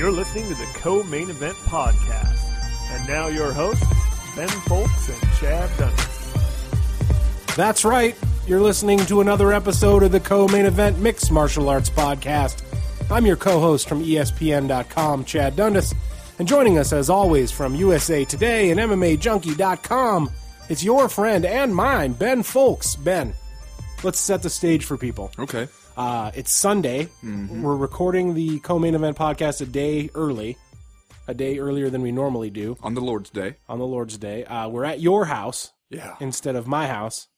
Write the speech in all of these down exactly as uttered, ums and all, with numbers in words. You're listening to the Co-Main Event Podcast. And now your hosts, Ben Foltz and Chad Dundas. That's right. You're listening to another episode of the Co-Main Event Mixed Martial Arts Podcast. I'm your co-host from E S P N dot com, Chad Dundas. And joining us, as always, from U S A Today and M M A Junkie dot com, it's your friend and mine, Ben Foltz. Ben, let's set the stage for people. Okay. Uh, it's Sunday. Mm-hmm. We're recording the Co-Main Event Podcast a day early. A day earlier than we normally do. On the Lord's Day. On the Lord's Day. Uh, we're at your house yeah. instead of my house.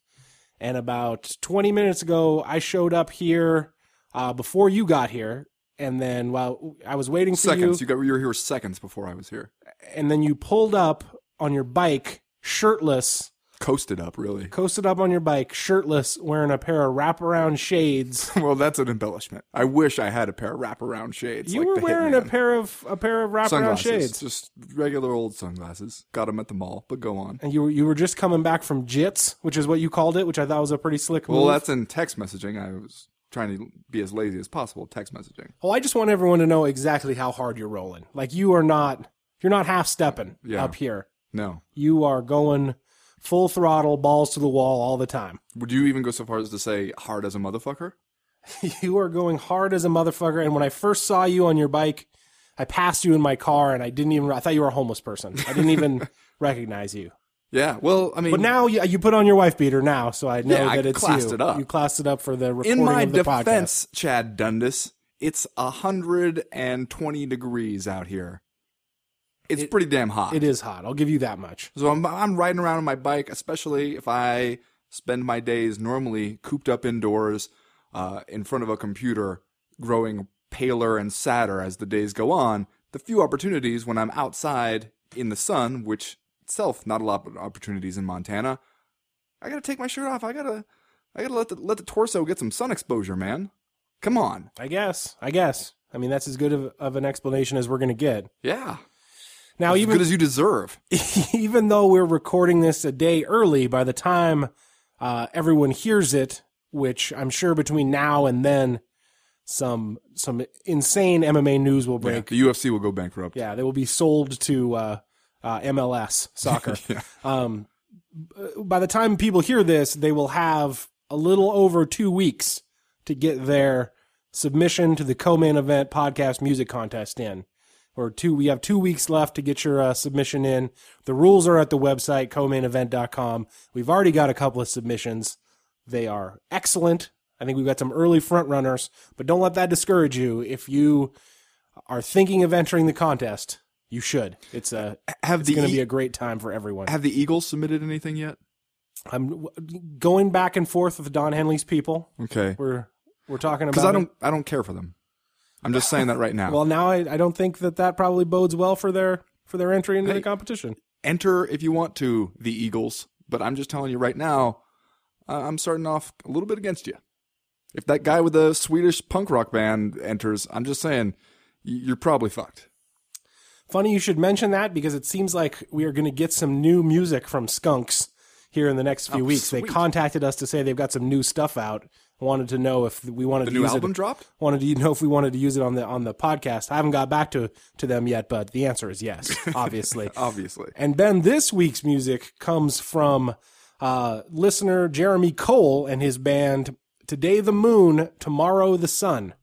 And about twenty minutes ago, I showed up here uh, before you got here. And then while I was waiting for seconds. you. Seconds. You got, you were here seconds before I was here. And then you pulled up on your bike, shirtless. Coasted up, really. Coasted up on your bike, shirtless, wearing a pair of wraparound shades. Well, that's an embellishment. I wish I had a pair of wraparound shades. You like were the wearing hitman. a pair of a pair of wraparound sunglasses, shades, just regular old sunglasses. Got them at the mall, but go on. And you were you were just coming back from Jits, which is what you called it, which I thought was a pretty slick move. Well, that's in text messaging. I was trying to be as lazy as possible. Text messaging. Well, I just want everyone to know exactly how hard you're rolling. Like you are not you're not half stepping yeah. up here. No, you are going. Full throttle, balls to the wall all the time. Would you even go so far as to say hard as a motherfucker? You are going hard as a motherfucker. And when I first saw you on your bike, I passed you in my car, and I didn't even, I thought you were a homeless person. I didn't even recognize you. Yeah, well, I mean. But now you, you put on your wife beater now, so I know yeah, that I it's classed you. It up. You classed it up for the recording in my of the defense, podcast. Chad Dundas, it's one hundred twenty degrees out here. It's it, pretty damn hot. It is hot. I'll give you that much. So I'm I'm riding around on my bike, especially if I spend my days normally cooped up indoors uh, in front of a computer, growing paler and sadder as the days go on. The few opportunities when I'm outside in the sun, which itself not a lot of opportunities in Montana, I gotta take my shirt off. I gotta I gotta let the let the torso get some sun exposure, man. Come on. I guess. I guess. I mean, that's as good of, of an explanation as we're gonna get. Yeah. Now, as even, good as you deserve. Even though we're recording this a day early, by the time uh, everyone hears it, which I'm sure between now and then, some some insane M M A news will break. Yeah, the U F C will go bankrupt. Yeah, they will be sold to uh, uh, M L S soccer. yeah. um, by the time people hear this, they will have a little over two weeks to get their submission to the Co-Main Event Podcast Music Contest in. Or two, we have two weeks left to get your uh, submission in. The rules are at the website, co main event dot com. We've already got a couple of submissions. They are excellent. I think we've got some early front runners, but don't let that discourage you. If you are thinking of entering the contest, you should. It's a have it's going to e- be a great time for everyone. Have the Eagles submitted anything yet? I'm going back and forth with Don Henley's people. Okay, we're we're talking about because I don't it. I don't care for them. I'm just saying that right now. Well, now I, I don't think that that probably bodes well for their for their entry into hey, the competition. Enter if you want to, the Eagles. But I'm just telling you right now, uh, I'm starting off a little bit against you. If that guy with the Swedish punk rock band enters, I'm just saying, you're probably fucked. Funny you should mention that because it seems like we are going to get some new music from Skunks here in the next few oh, weeks. Sweet. They contacted us to say they've got some new stuff out. Wanted to know if we wanted the to new use album it, dropped. Wanted to know if we wanted to use it on the on the podcast. I haven't got back to to them yet, but the answer is yes, obviously, obviously. And Ben, this week's music comes from uh, listener Jeremy Cole and his band Today the Moon, Tomorrow the Sun.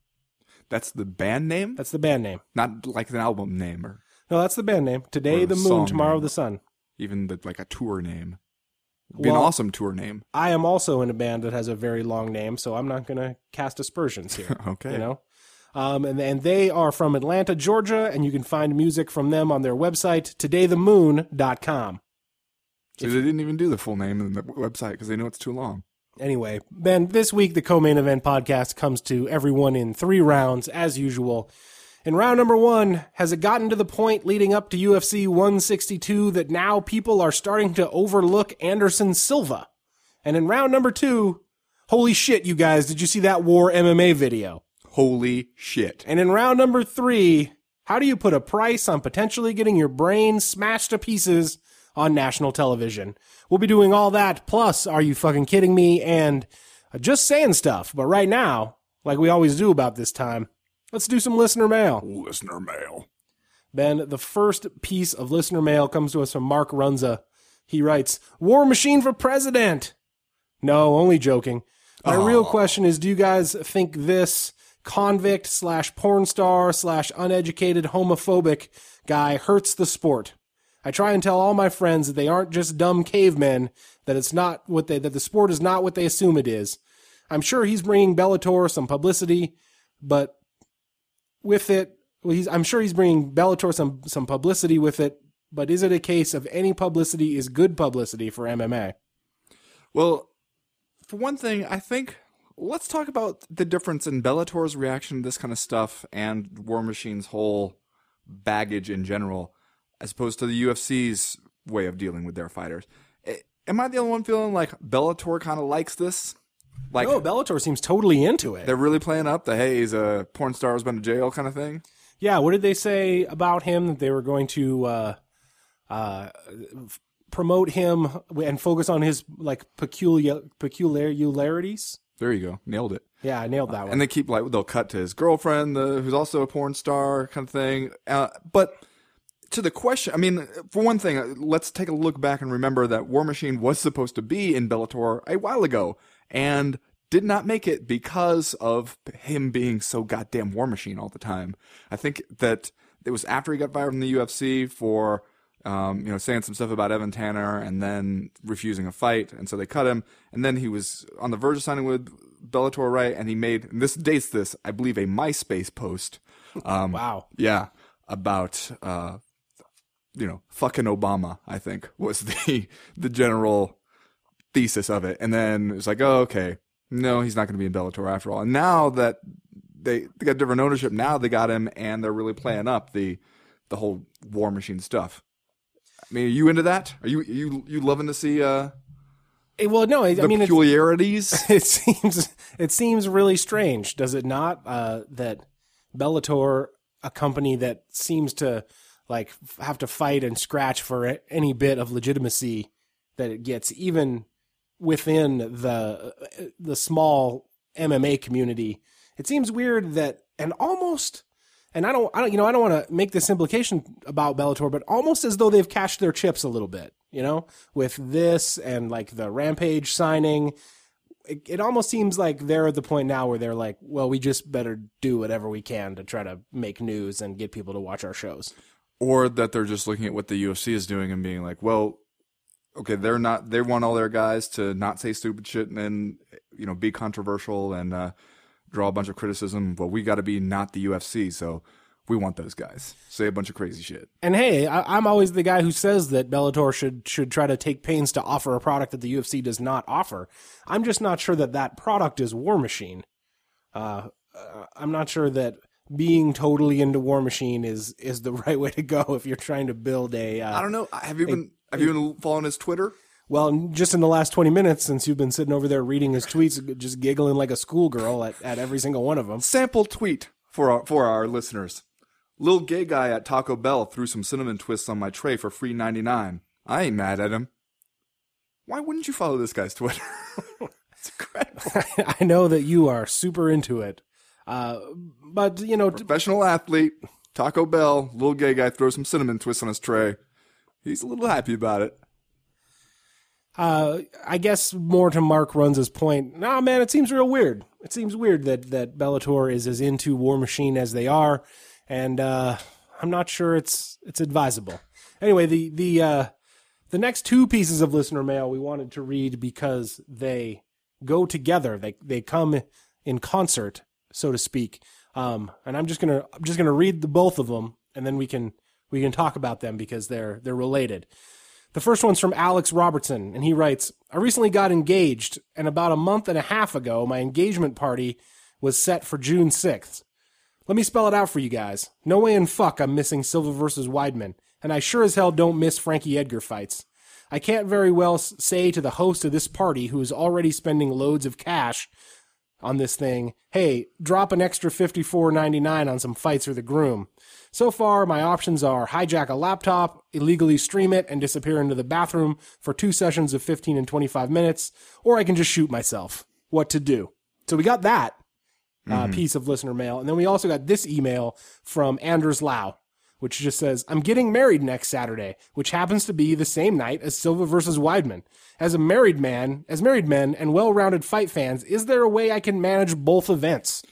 That's the band name. That's the band name, not like an album name or no. That's the band name. Today the, the Moon, Tomorrow name. The Sun. Even the, like a tour name. It'd be well, an awesome tour name. I am also in a band that has a very long name, so I'm not going to cast aspersions here. Okay. You know? Um, and, and they are from Atlanta, Georgia, and you can find music from them on their website, today the moon dot com. So if, they didn't even do the full name in the website because they know it's too long. Anyway, Ben, this week the Co-Main Event Podcast comes to everyone in three rounds, as usual. In round number one, has it gotten to the point leading up to U F C one sixty-two that now people are starting to overlook Anderson Silva? And in round number two, holy shit, you guys, did you see that War M M A video? Holy shit. And in round number three, how do you put a price on potentially getting your brain smashed to pieces on national television? We'll be doing all that, plus, are you fucking kidding me? And just saying stuff, but right now, like we always do about this time, Let's do some listener mail. Listener mail. Ben, the first piece of listener mail comes to us from Mark Runza. He writes, War Machine for president. No, only joking. My oh. real question is, do you guys think this convict slash porn star slash uneducated homophobic guy hurts the sport? I try and tell all my friends that they aren't just dumb cavemen, that it's not what they, that the sport is not what they assume it is. I'm sure he's bringing Bellator some publicity, but with it, well, he's, I'm sure he's bringing Bellator some, some publicity with it, but is it a case of any publicity is good publicity for M M A? Well, for one thing, I think let's talk about the difference in Bellator's reaction to this kind of stuff and War Machine's whole baggage in general, as opposed to the U F C's way of dealing with their fighters. Am I the only one feeling like Bellator kind of likes this? Like, no, Bellator seems totally into it. They're really playing up the, hey, he's a porn star who's been to jail kind of thing. Yeah, what did they say about him? That they were going to uh, uh, f- promote him and focus on his like peculiar peculiarities? There you go. Nailed it. Yeah, I nailed that uh, one. And they keep like, they'll cut to his girlfriend, uh, who's also a porn star kind of thing. Uh, but... To the question, I mean, for one thing, let's take a look back and remember that War Machine was supposed to be in Bellator a while ago and did not make it because of him being so goddamn War Machine all the time. I think that it was after he got fired from the U F C for, um, you know, saying some stuff about Evan Tanner and then refusing a fight, and so they cut him. And then he was on the verge of signing with Bellator, right? And he made, and this dates this, I believe, a MySpace post. Um, wow. Yeah, about... Uh, you know, fucking Obama, I think, was the the general thesis of it. And then it's like, oh, okay, no, he's not going to be in Bellator after all. And now that they, they got different ownership, now they got him, and they're really playing up the the whole War Machine stuff. I mean, are you into that? Are you you you loving to see uh? Well, no, I, the I mean peculiarities. It's, it seems it seems really strange, does it not? Uh, that Bellator, a company that seems to like have to fight and scratch for any bit of legitimacy that it gets, even within the the small M M A community. It seems weird that, and almost, and I don't, I don't, you know, I don't want to make this implication about Bellator, but almost as though they've cashed their chips a little bit, you know, with this and like the Rampage signing. It, it almost seems like they're at the point now where they're like, well, we just better do whatever we can to try to make news and get people to watch our shows. Or that they're just looking at what the U F C is doing and being like, well, okay, they're not, they want all their guys to not say stupid shit and then, you know, be controversial and uh, draw a bunch of criticism. Well, we got to be not the U F C, so we want those guys. Say a bunch of crazy shit. And hey, I, I'm always the guy who says that Bellator should, should try to take pains to offer a product that the U F C does not offer. I'm just not sure that that product is War Machine. Uh, uh, I'm not sure that being totally into War Machine is is the right way to go if you're trying to build a. Uh, I don't know. Have you been a, Have you been following his Twitter? Well, just in the last twenty minutes, since you've been sitting over there reading his tweets, just giggling like a schoolgirl at, at every single one of them. Sample tweet for our, for our listeners. Little gay guy at Taco Bell threw some cinnamon twists on my tray for free ninety nine. I ain't mad at him. Why wouldn't you follow this guy's Twitter? It's incredible. I know that you are super into it. Uh, but you know, professional athlete, Taco Bell, little gay guy throws some cinnamon twists on his tray. He's a little happy about it. Uh, I guess more to Mark Runza's point. Nah, man, it seems real weird. It seems weird that, that Bellator is as into War Machine as they are. And, uh, I'm not sure it's, it's advisable. Anyway, the, the, uh, the next two pieces of listener mail we wanted to read because they go together. They, they come in concert, so to speak. Um, and I'm just going to, I'm just going to read the both of them and then we can, we can talk about them because they're, they're related. The first one's from Alex Robertson and he writes, I recently got engaged and about a month and a half ago, my engagement party was set for June sixth. Let me spell it out for you guys. No way in fuck I'm missing Silva versus Weidman. And I sure as hell don't miss Frankie Edgar fights. I can't very well say to the host of this party who is already spending loads of cash on this thing, hey, drop an extra fifty-four ninety-nine on some fights or the groom. So far, my options are hijack a laptop, illegally stream it, and disappear into the bathroom for two sessions of fifteen and twenty-five minutes, or I can just shoot myself. What to do? So we got that. uh, mm-hmm. piece of listener mail. And then we also got this email from Anders Lau, which just says, I'm getting married next Saturday, which happens to be the same night as Silva versus Weidman. As a married man, as married men and well-rounded fight fans, is there a way I can manage both events?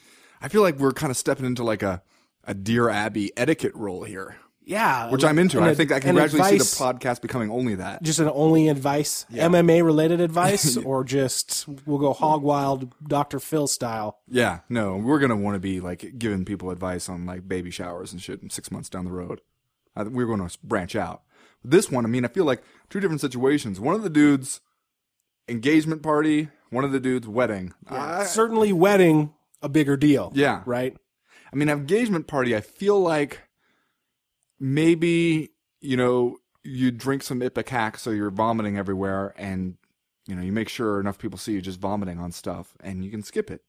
I feel like we're kind of stepping into like a, a Dear Abby etiquette role here. Yeah. Which I'm into. I think I can gradually advice, see the podcast becoming only that. Just an only advice, yeah. M M A-related advice, or just we'll go hog wild Doctor Phil style. Yeah. No, we're going to want to be like giving people advice on like baby showers and shit in six months down the road. I, we're going to branch out. This one, I mean, I feel like two different situations. One of the dudes, engagement party. One of the dudes, wedding. Yeah, I, certainly wedding, a bigger deal. Yeah. Right? I mean, engagement party, I feel like... Maybe, you know, you drink some ipecac so you're vomiting everywhere and, you know, you make sure enough people see you just vomiting on stuff and you can skip it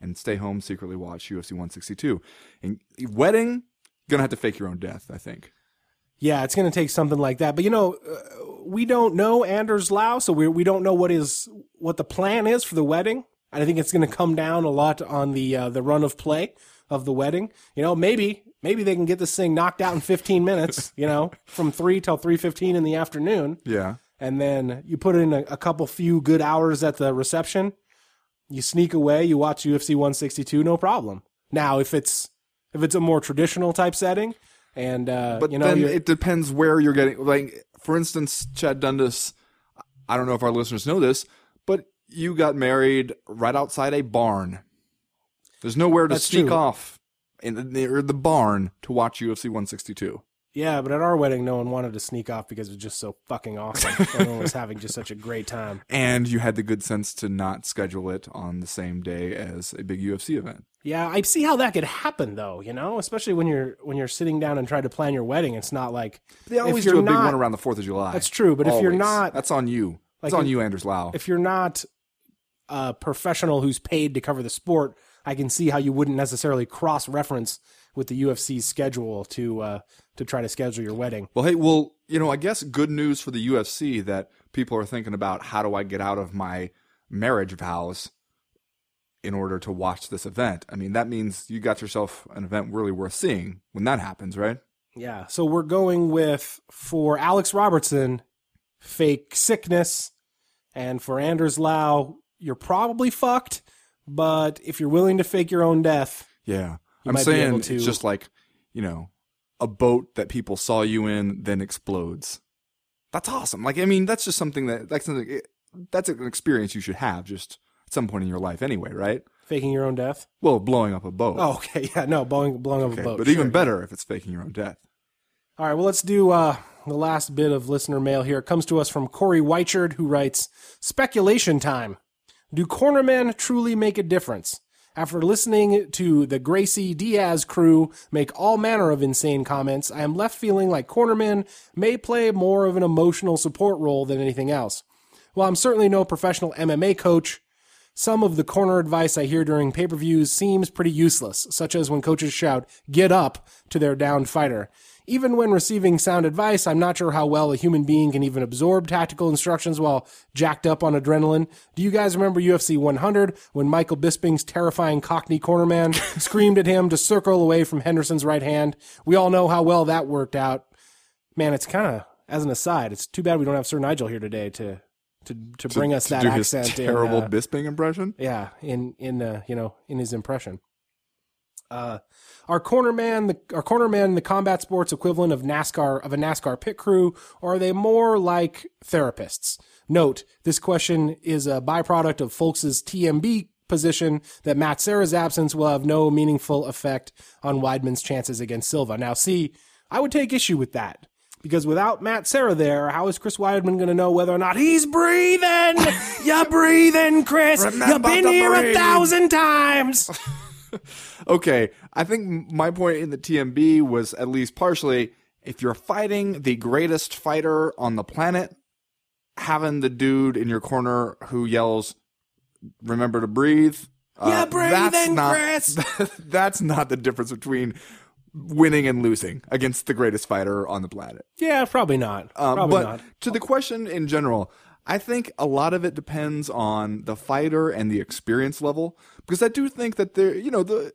and stay home, secretly watch U F C one sixty-two. And wedding, you're going to have to fake your own death, I think. Yeah, it's going to take something like that. But, you know, uh, we don't know Anders Lau, so we we don't know what is what the plan is for the wedding. And I think it's going to come down a lot on the uh, the run of play of the wedding. You know, maybe... Maybe they can get this thing knocked out in fifteen minutes, you know, from three till three fifteen in the afternoon. Yeah, and then you put in a, a couple few good hours at the reception. You sneak away, you watch U F C one sixty-two, no problem. Now, if it's if it's a more traditional type setting, and uh, but you know, then it depends where you're getting. Like for instance, Chad Dundas. I don't know if our listeners know this, but you got married right outside a barn. There's nowhere to That's sneak true. off. In the, or the barn to watch U F C one sixty-two. Yeah, but at our wedding, no one wanted to sneak off because it was just so fucking awesome. Everyone was having just such a great time. And you had the good sense to not schedule it on the same day as a big U F C event. Yeah, I see how that could happen, though. You know, especially when you're when you're sitting down and trying to plan your wedding. It's not like they always do a not, big one around the Fourth of July. That's true, but always. If you're not, that's on you. That's like on if, you, Anders Lau. If you're not a professional who's paid to cover the sport. I can see how you wouldn't necessarily cross-reference with the U F C's schedule to uh, to try to schedule your wedding. Well, hey, well, you know, I guess good news for the U F C that people are thinking about how do I get out of my marriage vows in order to watch this event. I mean, that means you got yourself an event really worth seeing when that happens, right? Yeah, so we're going with, for Alex Robertson, fake sickness, and for Anders Lau, you're probably fucked. But if you're willing to fake your own death, yeah, I'm saying to... it's just like, you know, a boat that people saw you in then explodes. That's awesome. Like, I mean, that's just something that that's something, that's an experience you should have just at some point in your life, anyway, right? Faking your own death. Well, blowing up a boat. Oh, okay, yeah, no, blowing blowing okay, up a boat. But sure. Even better if it's faking your own death. All right, well, let's do uh, the last bit of listener mail here. It comes to us from Corey Weichard, who writes, "Speculation time." Do cornermen truly make a difference? After listening to the Gracie Diaz crew make all manner of insane comments, I am left feeling like cornermen may play more of an emotional support role than anything else. While I'm certainly no professional M M A coach, some of the corner advice I hear during pay-per-views seems pretty useless, such as when coaches shout, "Get up," to their downed fighter. Even when receiving sound advice, I'm not sure how well a human being can even absorb tactical instructions while jacked up on adrenaline. Do you guys remember U F C one hundred when Michael Bisping's terrifying Cockney cornerman screamed at him to circle away from Henderson's right hand? We all know how well that worked out. Man, it's kind of, as an aside, it's too bad we don't have Sir Nigel here today to to, to bring to, us to that accent. His terrible in, uh, Bisping impression? Yeah, in in uh, you know in his impression. Uh, our cornerman, the, our cornerman, the combat sports equivalent of NASCAR of a NASCAR pit crew, or are they more like therapists? Note: this question is a byproduct of Folks's T M B position that Matt Serra's absence will have no meaningful effect on Weidman's chances against Silva. Now, see, I would take issue with that because without Matt Serra there, how is Chris Weidman going to know whether or not he's breathing? You're breathing, Chris. Remember You've been here breathe. a thousand times. Okay, I think my point in the T M B was at least partially, if you're fighting the greatest fighter on the planet, having the dude in your corner who yells, "Remember to breathe." Yeah, uh, breathing, Chris. That's not the difference between winning and losing against the greatest fighter on the planet. Yeah, probably not. Um, probably but not. To the question in general, I think a lot of it depends on the fighter and the experience level, because I do think that there, you know, the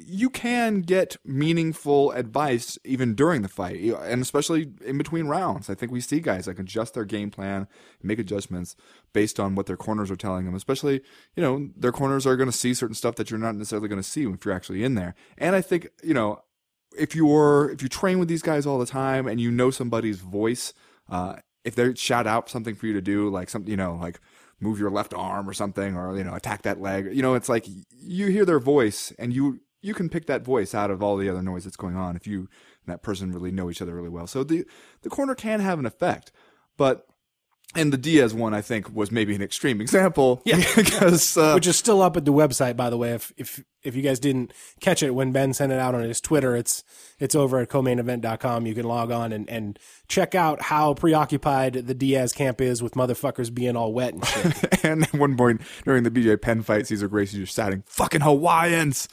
you can get meaningful advice even during the fight, and especially in between rounds. I think we see guys like adjust their game plan, make adjustments based on what their corners are telling them. Especially, you know, their corners are going to see certain stuff that you're not necessarily going to see if you're actually in there. And I think, you know, if you're if you train with these guys all the time and you know somebody's voice. Uh, If they shout out something for you to do, like something, you know, like move your left arm or something, or, you know, attack that leg, you know, it's like you hear their voice and you, you can pick that voice out of all the other noise that's going on if you and that person really know each other really well. So the, the corner can have an effect, but, and the Diaz one, I think, was maybe an extreme example. Yeah. Because, uh, which is still up at the website, by the way. If, if, if you guys didn't catch it when Ben sent it out on his Twitter, it's, it's over at co main event dot com. You can log on and, and check out how preoccupied the Diaz camp is with motherfuckers being all wet and shit. And at one point during the B J Penn fight, Cesar Gracie just shouting, "Fucking Hawaiians."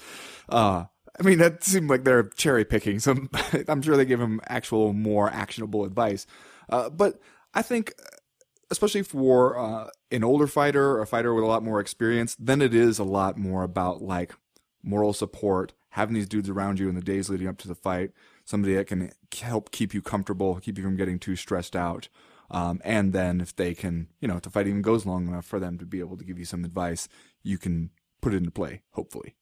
Uh, I mean, that seemed like they're cherry picking. Some, I'm sure they give him actual more actionable advice. Uh, but I think, especially for uh, an older fighter or a fighter with a lot more experience, then it is a lot more about like moral support, having these dudes around you in the days leading up to the fight, somebody that can help keep you comfortable, keep you from getting too stressed out. Um, and then if they can, you know, if the fight even goes long enough for them to be able to give you some advice, you can put it into play, hopefully.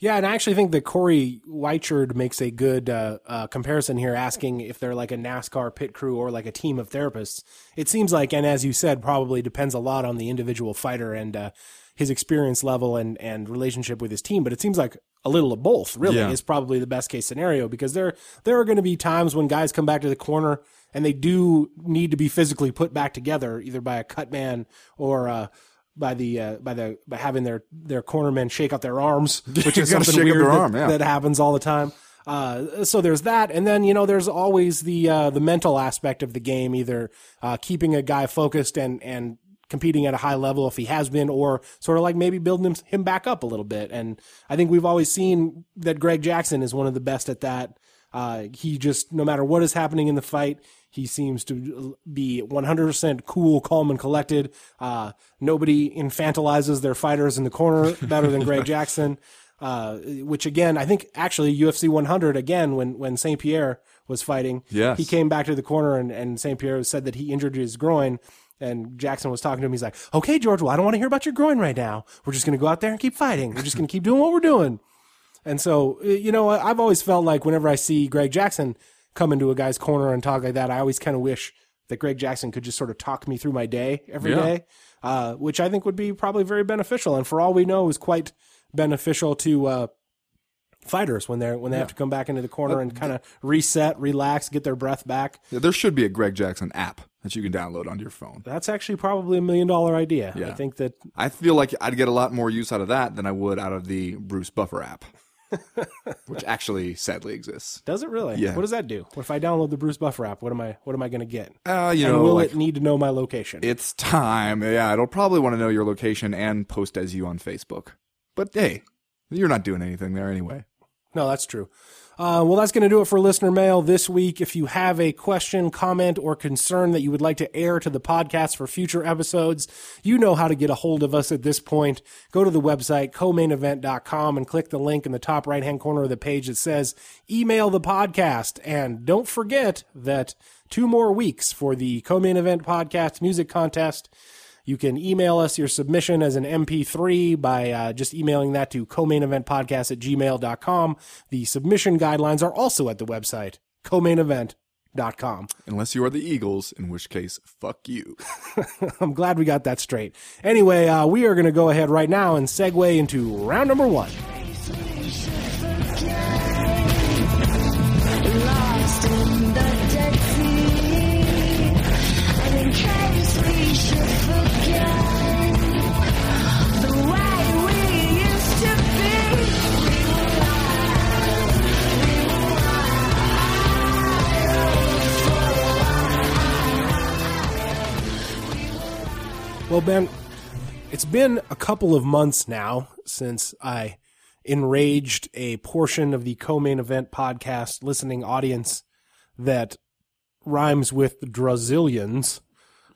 Yeah, and I actually think that Corey Weichard makes a good uh, uh, comparison here, asking if they're like a NASCAR pit crew or like a team of therapists. It seems like, and as you said, probably depends a lot on the individual fighter and uh, his experience level and, and relationship with his team. But it seems like a little of both, really, yeah. is probably the best case scenario, because there there are going to be times when guys come back to the corner and they do need to be physically put back together, either by a cut man or a... by the uh, by the by having their their cornermen shake out their arms, which is something weird that, arm, yeah. that happens all the time. Uh, so there's that, and then, you know, there's always the uh, the mental aspect of the game, either uh, keeping a guy focused and and competing at a high level if he has been, or sort of like maybe building him, him back up a little bit. And I think we've always seen that Greg Jackson is one of the best at that. Uh, he just, no matter what is happening in the fight, he seems to be one hundred percent cool, calm, and collected. Uh, nobody infantilizes their fighters in the corner better than Greg Jackson, uh, which, again, I think actually U F C one hundred, again, when, when Saint-Pierre was fighting, yes. he came back to the corner, and, and Saint-Pierre said that he injured his groin. And Jackson was talking to him. He's like, "Okay, George, well, I don't want to hear about your groin right now. We're just going to go out there and keep fighting. We're just going to keep doing what we're doing." And so, you know, I've always felt like whenever I see Greg Jackson come into a guy's corner and talk like that, I always kind of wish that Greg Jackson could just sort of talk me through my day every yeah. day, uh, which I think would be probably very beneficial. And for all we know, is quite beneficial to uh, fighters when they're when they yeah. have to come back into the corner but, and kind of reset, relax, get their breath back. Yeah, there should be a Greg Jackson app that you can download onto your phone. That's actually probably a million dollar idea. Yeah. I think that I feel like I'd get a lot more use out of that than I would out of the Bruce Buffer app. Which actually sadly exists. Does it really? Yeah. What does that do? What if I download the Bruce Buffer app? What am I what am I gonna get? Uh you and know will like, it need to know my location? It's time. Yeah, it'll probably want to know your location and post as you on Facebook. But hey, you're not doing anything there anyway. No, that's true. Uh, well, that's going to do it for listener mail this week. If you have a question, comment, or concern that you would like to air to the podcast for future episodes, you know how to get a hold of us at this point. Go to the website, co main event dot com, and click the link in the top right-hand corner of the page that says email the podcast. And don't forget that two more weeks for the Co-Main Event Podcast Music Contest. You can email us your submission as an M P three by uh, just emailing that to co main event podcast at gmail dot com. The submission guidelines are also at the website, co main event dot com. Unless you are the Eagles, in which case, fuck you. I'm glad we got that straight. Anyway, uh, we are going to go ahead right now and segue into round number one. Well, Ben, it's been a couple of months now since I enraged a portion of the Co-Main Event Podcast listening audience that rhymes with Drazilians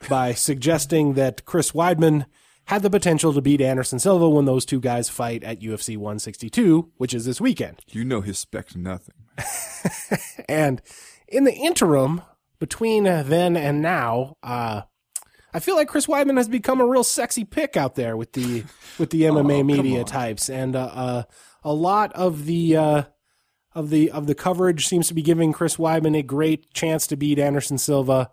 by suggesting that Chris Weidman had the potential to beat Anderson Silva when those two guys fight at U F C one sixty-two, which is this weekend. You know his spec's nothing. And in the interim, between then and now, uh, I feel like Chris Weidman has become a real sexy pick out there with the with the M M A oh, media types, and uh, uh, a lot of the uh, of the of the coverage seems to be giving Chris Weidman a great chance to beat Anderson Silva.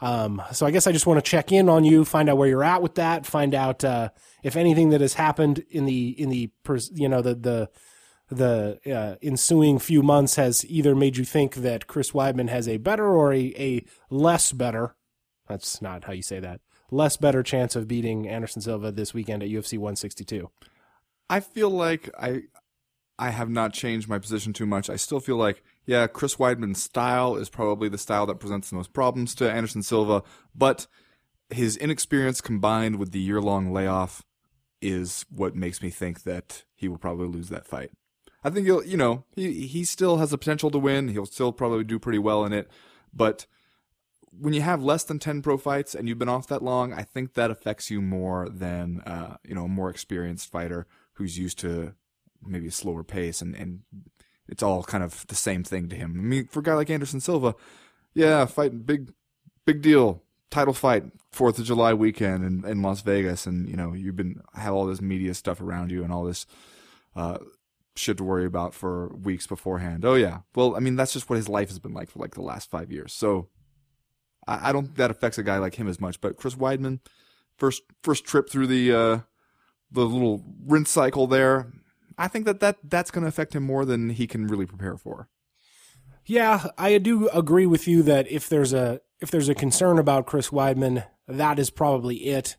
Um, so I guess I just want to check in on you, find out where you're at with that, find out uh, if anything that has happened in the in the you know the the the uh, ensuing few months has either made you think that Chris Weidman has a better or a, a less better. That's not how you say that. Less better chance of beating Anderson Silva this weekend at U F C one sixty-two. I feel like I I have not changed my position too much. I still feel like, yeah, Chris Weidman's style is probably the style that presents the most problems to Anderson Silva, but his inexperience combined with the year-long layoff is what makes me think that he will probably lose that fight. I think he'll, you know, he he still has the potential to win. He'll still probably do pretty well in it, but when you have less than ten pro fights and you've been off that long, I think that affects you more than uh, you know, a more experienced fighter who's used to maybe a slower pace, and, and it's all kind of the same thing to him. I mean, for a guy like Anderson Silva, yeah, fight big, big deal, title fight, Fourth of July weekend in, in Las Vegas, and you know you've been have all this media stuff around you and all this uh, shit to worry about for weeks beforehand. Oh yeah, well I mean that's just what his life has been like for like the last five years, so. I don't think that affects a guy like him as much, but Chris Weidman, first first trip through the uh, the little rinse cycle there, I think that, that that's going to affect him more than he can really prepare for. Yeah, I do agree with you that if there's a if there's a concern about Chris Weidman, that is probably it.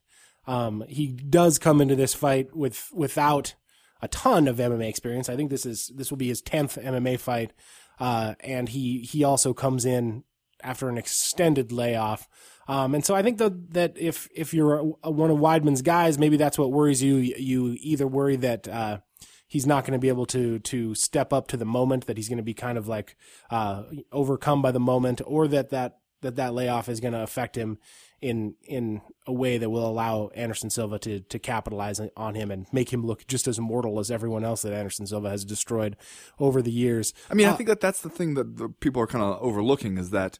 Um, he does come into this fight with without a ton of M M A experience. I think this is this will be his tenth M M A fight, uh, and he he also comes in after an extended layoff. Um, and so I think the, that if if you're a, a, one of Weidman's guys, maybe that's what worries you. You either worry that uh, he's not going to be able to to step up to the moment, that he's going to be kind of like uh, overcome by the moment, or that that, that, that layoff is going to affect him in in a way that will allow Anderson Silva to to capitalize on him and make him look just as mortal as everyone else that Anderson Silva has destroyed over the years. I mean, uh, I think that that's the thing that the people are kind of overlooking is that,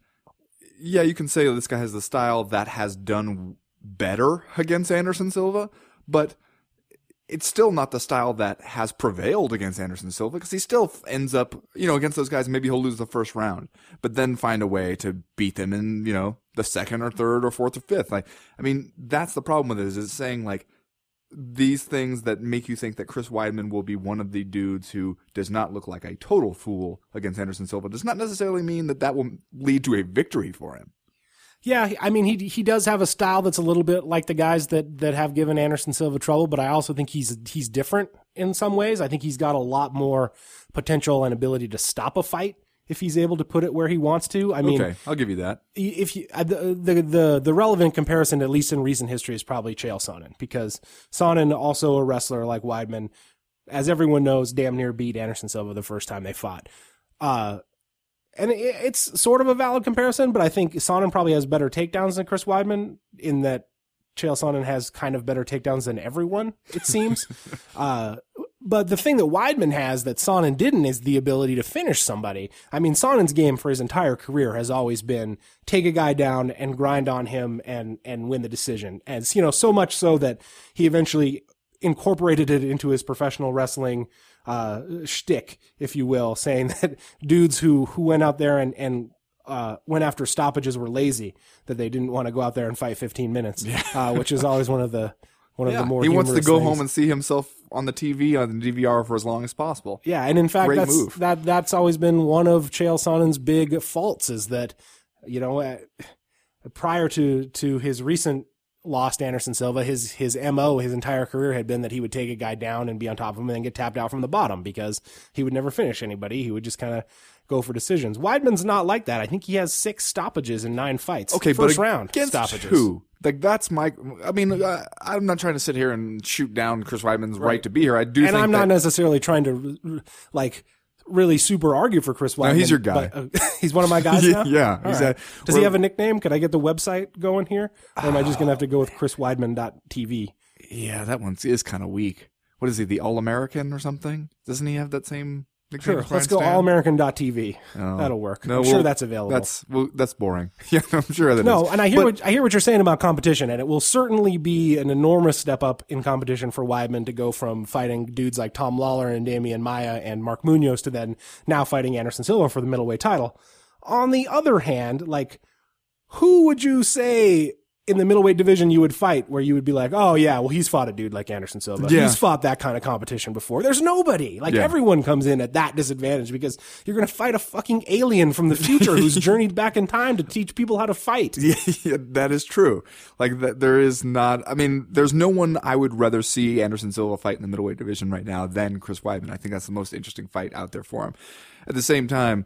yeah, you can say this guy has the style that has done better against Anderson Silva, but it's still not the style that has prevailed against Anderson Silva, because he still ends up, you know, against those guys, maybe he'll lose the first round, but then find a way to beat them in, you know, the second or third or fourth or fifth. Like, I mean, that's the problem with it, is it's saying, like, these things that make you think that Chris Weidman will be one of the dudes who does not look like a total fool against Anderson Silva does not necessarily mean that that will lead to a victory for him. Yeah, I mean, he he does have a style that's a little bit like the guys that, that have given Anderson Silva trouble, but I also think he's he's different in some ways. I think he's got a lot more potential and ability to stop a fight if he's able to put it where he wants to. I mean, okay, I'll give you that. If you, the, the the relevant comparison, at least in recent history, is probably Chael Sonnen, because Sonnen, also a wrestler like Weidman, as everyone knows, damn near beat Anderson Silva the first time they fought. Uh, and it, it's sort of a valid comparison, but I think Sonnen probably has better takedowns than Chris Weidman, in that Chael Sonnen has kind of better takedowns than everyone, it seems. uh But the thing that Weidman has that Sonnen didn't is the ability to finish somebody. I mean, Sonnen's game for his entire career has always been take a guy down and grind on him and, and win the decision. As you know, so much so that he eventually incorporated it into his professional wrestling uh, shtick, if you will, saying that dudes who, who went out there and, and uh, went after stoppages were lazy, that they didn't want to go out there and fight fifteen minutes, yeah. uh, which is always one of the... One yeah, of the more he wants to go things. Home and see himself on the T V, on the D V R for as long as possible. Yeah, and in fact, Great that's move. that that's always been one of Chael Sonnen's big faults, is that, you know, uh, prior to to his recent loss to Anderson Silva, his his M O his entire career had been that he would take a guy down and be on top of him and then get tapped out from the bottom, because he would never finish anybody. He would just kind of go for decisions. Weidman's not like that. I think he has six stoppages in nine fights. Okay, first but round against stoppages. Who? Like, that's my, I mean, I, I'm not trying to sit here and shoot down Chris Weidman's right, right to be here. I do and think And I'm not that, necessarily trying to, like, really super argue for Chris Weidman. No, he's your guy. But, uh, he's one of my guys now? Yeah. He's right. a, Does he have a nickname? Could I get the website going here? Or am oh, I just going to have to go with chris weidman dot t v? Yeah, that one is kind of weak. What is he, the All-American or something? Doesn't he have that same nickname? Sure, let's go all american dot t v. Oh. That'll work. No, I'm sure we'll, that's available. That's well, that's boring. Yeah, I'm sure that no, is. No, and I hear, but, what, I hear what you're saying about competition, and it will certainly be an enormous step up in competition for Weidman to go from fighting dudes like Tom Lawler and Demian Maia and Mark Munoz to then now fighting Anderson Silva for the middleweight title. On the other hand, like, who would you say in the middleweight division you would fight where you would be like, oh yeah, well, he's fought a dude like Anderson Silva. Yeah. He's fought that kind of competition before. There's nobody. Like, yeah. Everyone comes in at that disadvantage because you're going to fight a fucking alien from the future who's journeyed back in time to teach people how to fight. Yeah, yeah, that is true. Like, that, there is not – I mean, there's no one I would rather see Anderson Silva fight in the middleweight division right now than Chris Weidman. I think that's the most interesting fight out there for him. At the same time,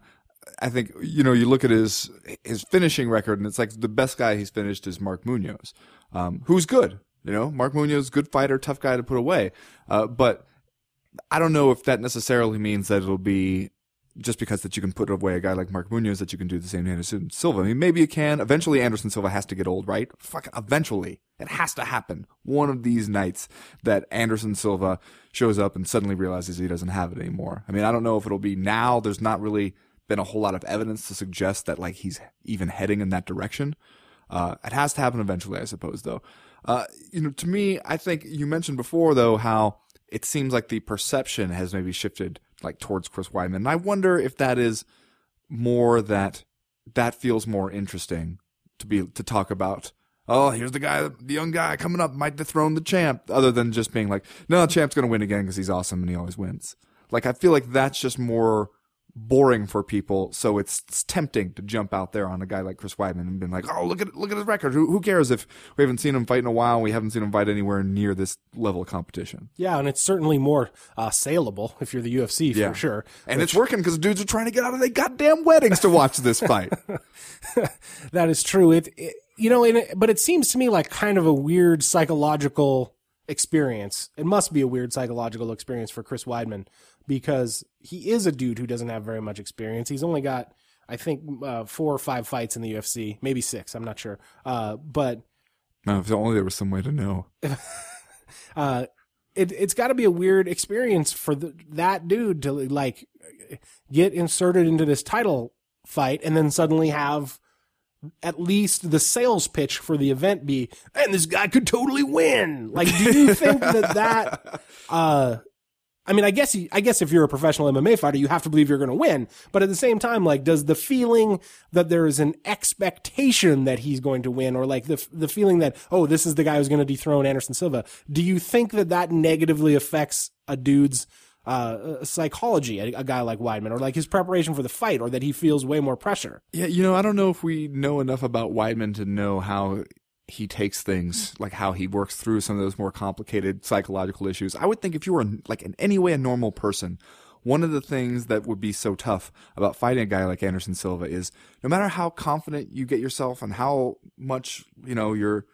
I think, you know, you look at his his finishing record, and it's like the best guy he's finished is Mark Munoz, um, who's good. You know, Mark Munoz, good fighter, tough guy to put away. Uh, but I don't know if that necessarily means that it'll be just because that you can put away a guy like Mark Munoz that you can do the same to Anderson Silva. I mean, maybe you can. Eventually, Anderson Silva has to get old, right? Fucking eventually. It has to happen. One of these nights that Anderson Silva shows up and suddenly realizes he doesn't have it anymore. I mean, I don't know if it'll be now. There's not really been a whole lot of evidence to suggest that, like, he's even heading in that direction. Uh, it has to happen eventually, I suppose, though. Uh, you know, to me, I think you mentioned before, though, how it seems like the perception has maybe shifted, like, towards Chris Weidman. And I wonder if that is more that that feels more interesting to be to talk about. Oh, here's the guy, the young guy coming up, might dethrone the champ, other than just being like, no, the champ's going to win again because he's awesome and he always wins. Like, I feel like that's just more boring for people, so it's, it's tempting to jump out there on a guy like Chris Weidman and been like, oh, look at look at his record. Who, who cares if we haven't seen him fight in a while? We haven't seen him fight anywhere near this level of competition. Yeah, and it's certainly more uh, saleable if you're the U F C, for yeah. sure. And which... it's working because dudes are trying to get out of their goddamn weddings to watch this fight. That is true. It, it you know, it, but it seems to me like kind of a weird psychological experience. It must be a weird psychological experience for Chris Weidman, because he is a dude who doesn't have very much experience. He's only got, I think, uh, four or five fights in the U F C, maybe six. I'm not sure. Uh, but no, if only there was some way to know. uh, it, it's got to be a weird experience for the, that dude to, like, get inserted into this title fight and then suddenly have at least the sales pitch for the event be, and this guy could totally win. Like, do you think that that... Uh, I mean, I guess he, I guess if you're a professional M M A fighter, you have to believe you're going to win. But at the same time, like, does the feeling that there is an expectation that he's going to win, or like the the feeling that, oh, this is the guy who's going to dethrone Anderson Silva, do you think that that negatively affects a dude's uh, psychology, a, a guy like Weidman, or like his preparation for the fight, or that he feels way more pressure? Yeah, you know, I don't know if we know enough about Weidman to know how he takes things, like how he works through some of those more complicated psychological issues. I would think if you were, like, in any way a normal person, one of the things that would be so tough about fighting a guy like Anderson Silva is no matter how confident you get yourself and how much, you know, your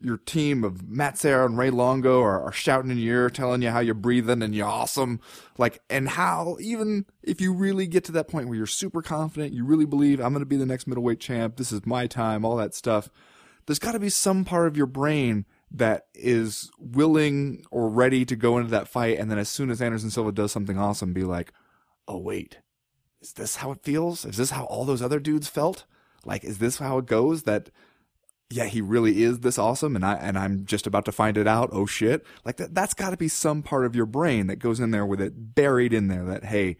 your team of Matt Serra and Ray Longo are, are shouting in your ear, telling you how you're breathing and you're awesome, like, and how even if you really get to that point where you're super confident, you really believe, I'm going to be the next middleweight champ, this is my time, all that stuff, there's got to be some part of your brain that is willing or ready to go into that fight. And then as soon as Anderson Silva does something awesome, be like, oh, wait, is this how it feels? Is this how all those other dudes felt? Like, is this how it goes that, yeah, he really is this awesome and, I, and I'm just about to find it out? Oh, shit. Like, that, that's got to be some part of your brain that goes in there with it buried in there that, hey,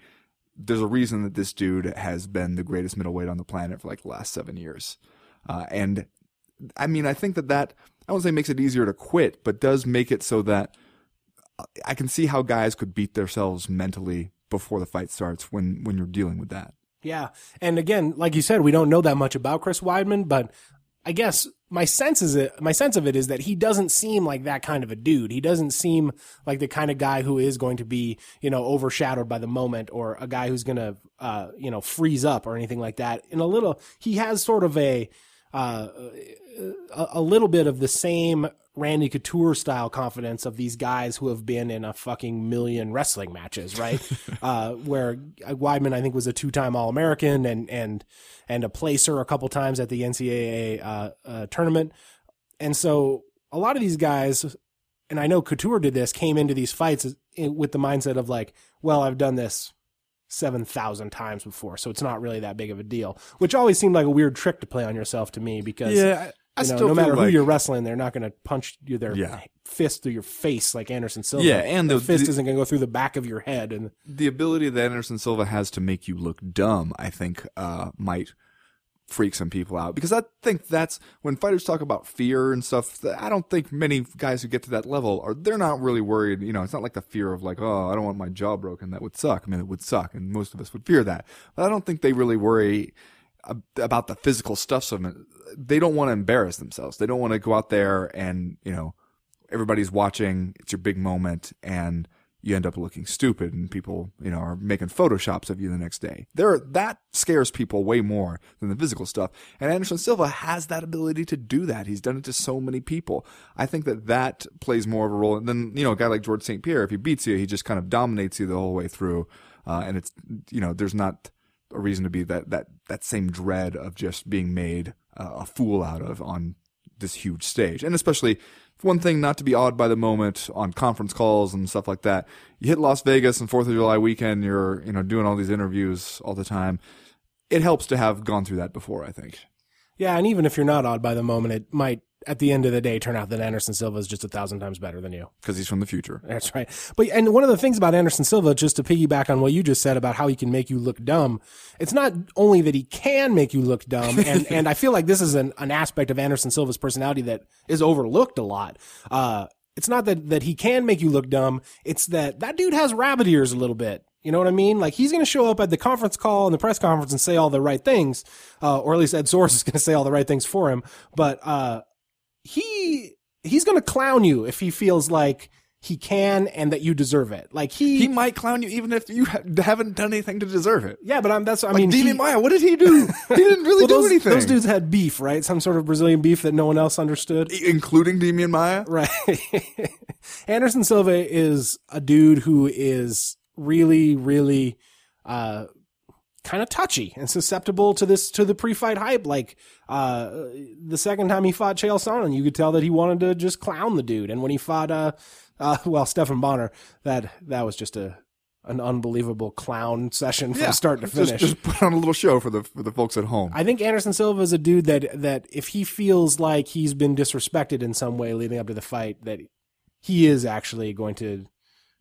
there's a reason that this dude has been the greatest middleweight on the planet for, like, the last seven years. Uh, and... I mean, I think that that, I wouldn't say makes it easier to quit, but does make it so that I can see how guys could beat themselves mentally before the fight starts when, when you're dealing with that. Yeah. And again, like you said, we don't know that much about Chris Weidman, but I guess my sense is it, my sense of it is that he doesn't seem like that kind of a dude. He doesn't seem like the kind of guy who is going to be, you know, overshadowed by the moment, or a guy who's going to, uh, you know, freeze up or anything like that. In a little, he has sort of a, uh, a, a little bit of the same Randy Couture style confidence of these guys who have been in a fucking million wrestling matches, right? uh, where Weidman, I think, was a two-time All-American and and and a placer a couple times at the N C double A uh, uh, tournament. And so a lot of these guys, and I know Couture did this, came into these fights with the mindset of like, well, I've done this seven thousand times before, so it's not really that big of a deal, which always seemed like a weird trick to play on yourself to me because yeah, I, I you know, still no matter like, who you're wrestling, they're not going to punch you their yeah. fist through your face like Anderson Silva. Yeah, and the, the fist the, isn't going to go through the back of your head. And the ability that Anderson Silva has to make you look dumb, I think, uh, might freak some people out, because I think that's when fighters talk about fear and stuff. I don't think many guys who get to that level are, they're not really worried. You know, it's not like the fear of like, oh, I don't want my jaw broken. That would suck. I mean, it would suck. And most of us would fear that. But I don't think they really worry about the physical stuff. So they don't want to embarrass themselves. They don't want to go out there and, you know, everybody's watching. It's your big moment. And you end up looking stupid and people, you know, are making photoshops of you the next day. There, that scares people way more than the physical stuff. And Anderson Silva has that ability to do that. He's done it to so many people. I think that that plays more of a role. And then, you know, a guy like Georges Saint-Pierre, if he beats you, he just kind of dominates you the whole way through. Uh, and it's, you know, there's not a reason to be that, that, that same dread of just being made uh, a fool out of on this huge stage. And especially, one thing not to be awed by the moment on conference calls and stuff like that. You hit Las Vegas and Fourth of July weekend. You're, you know, doing all these interviews all the time. It helps to have gone through that before, I think. Yeah, and even if you're not awed by the moment, it might, at the end of the day, turn out that Anderson Silva is just a thousand times better than you because he's from the future. That's right. But and one of the things about Anderson Silva, just to piggyback on what you just said about how he can make you look dumb, it's not only that he can make you look dumb, and and I feel like this is an, an aspect of Anderson Silva's personality that is overlooked a lot. Uh, it's not that that he can make you look dumb; it's that that dude has rabbit ears a little bit. You know what I mean? Like, he's going to show up at the conference call and the press conference and say all the right things, uh, or at least Ed Soares is going to say all the right things for him, but. Uh, He he's going to clown you if he feels like he can and that you deserve it. Like he he might clown you even if you ha- haven't done anything to deserve it. Yeah, but I'm that's I like mean Demian Maia, what did he do? He didn't really well, do those, anything. Those dudes had beef, right? Some sort of Brazilian beef that no one else understood, e- including Demian Maia. Right. Anderson Silva is a dude who is really really uh kind of touchy and susceptible to this, to the pre-fight hype. Like, uh, the second time he fought Chael Sonnen, you could tell that he wanted to just clown the dude. And when he fought, uh, uh, well, Stephan Bonnar, that, that was just a, an unbelievable clown session from yeah, start to finish. Just, just put on a little show for the, for the folks at home. I think Anderson Silva is a dude that, that if he feels like he's been disrespected in some way leading up to the fight, that he is actually going to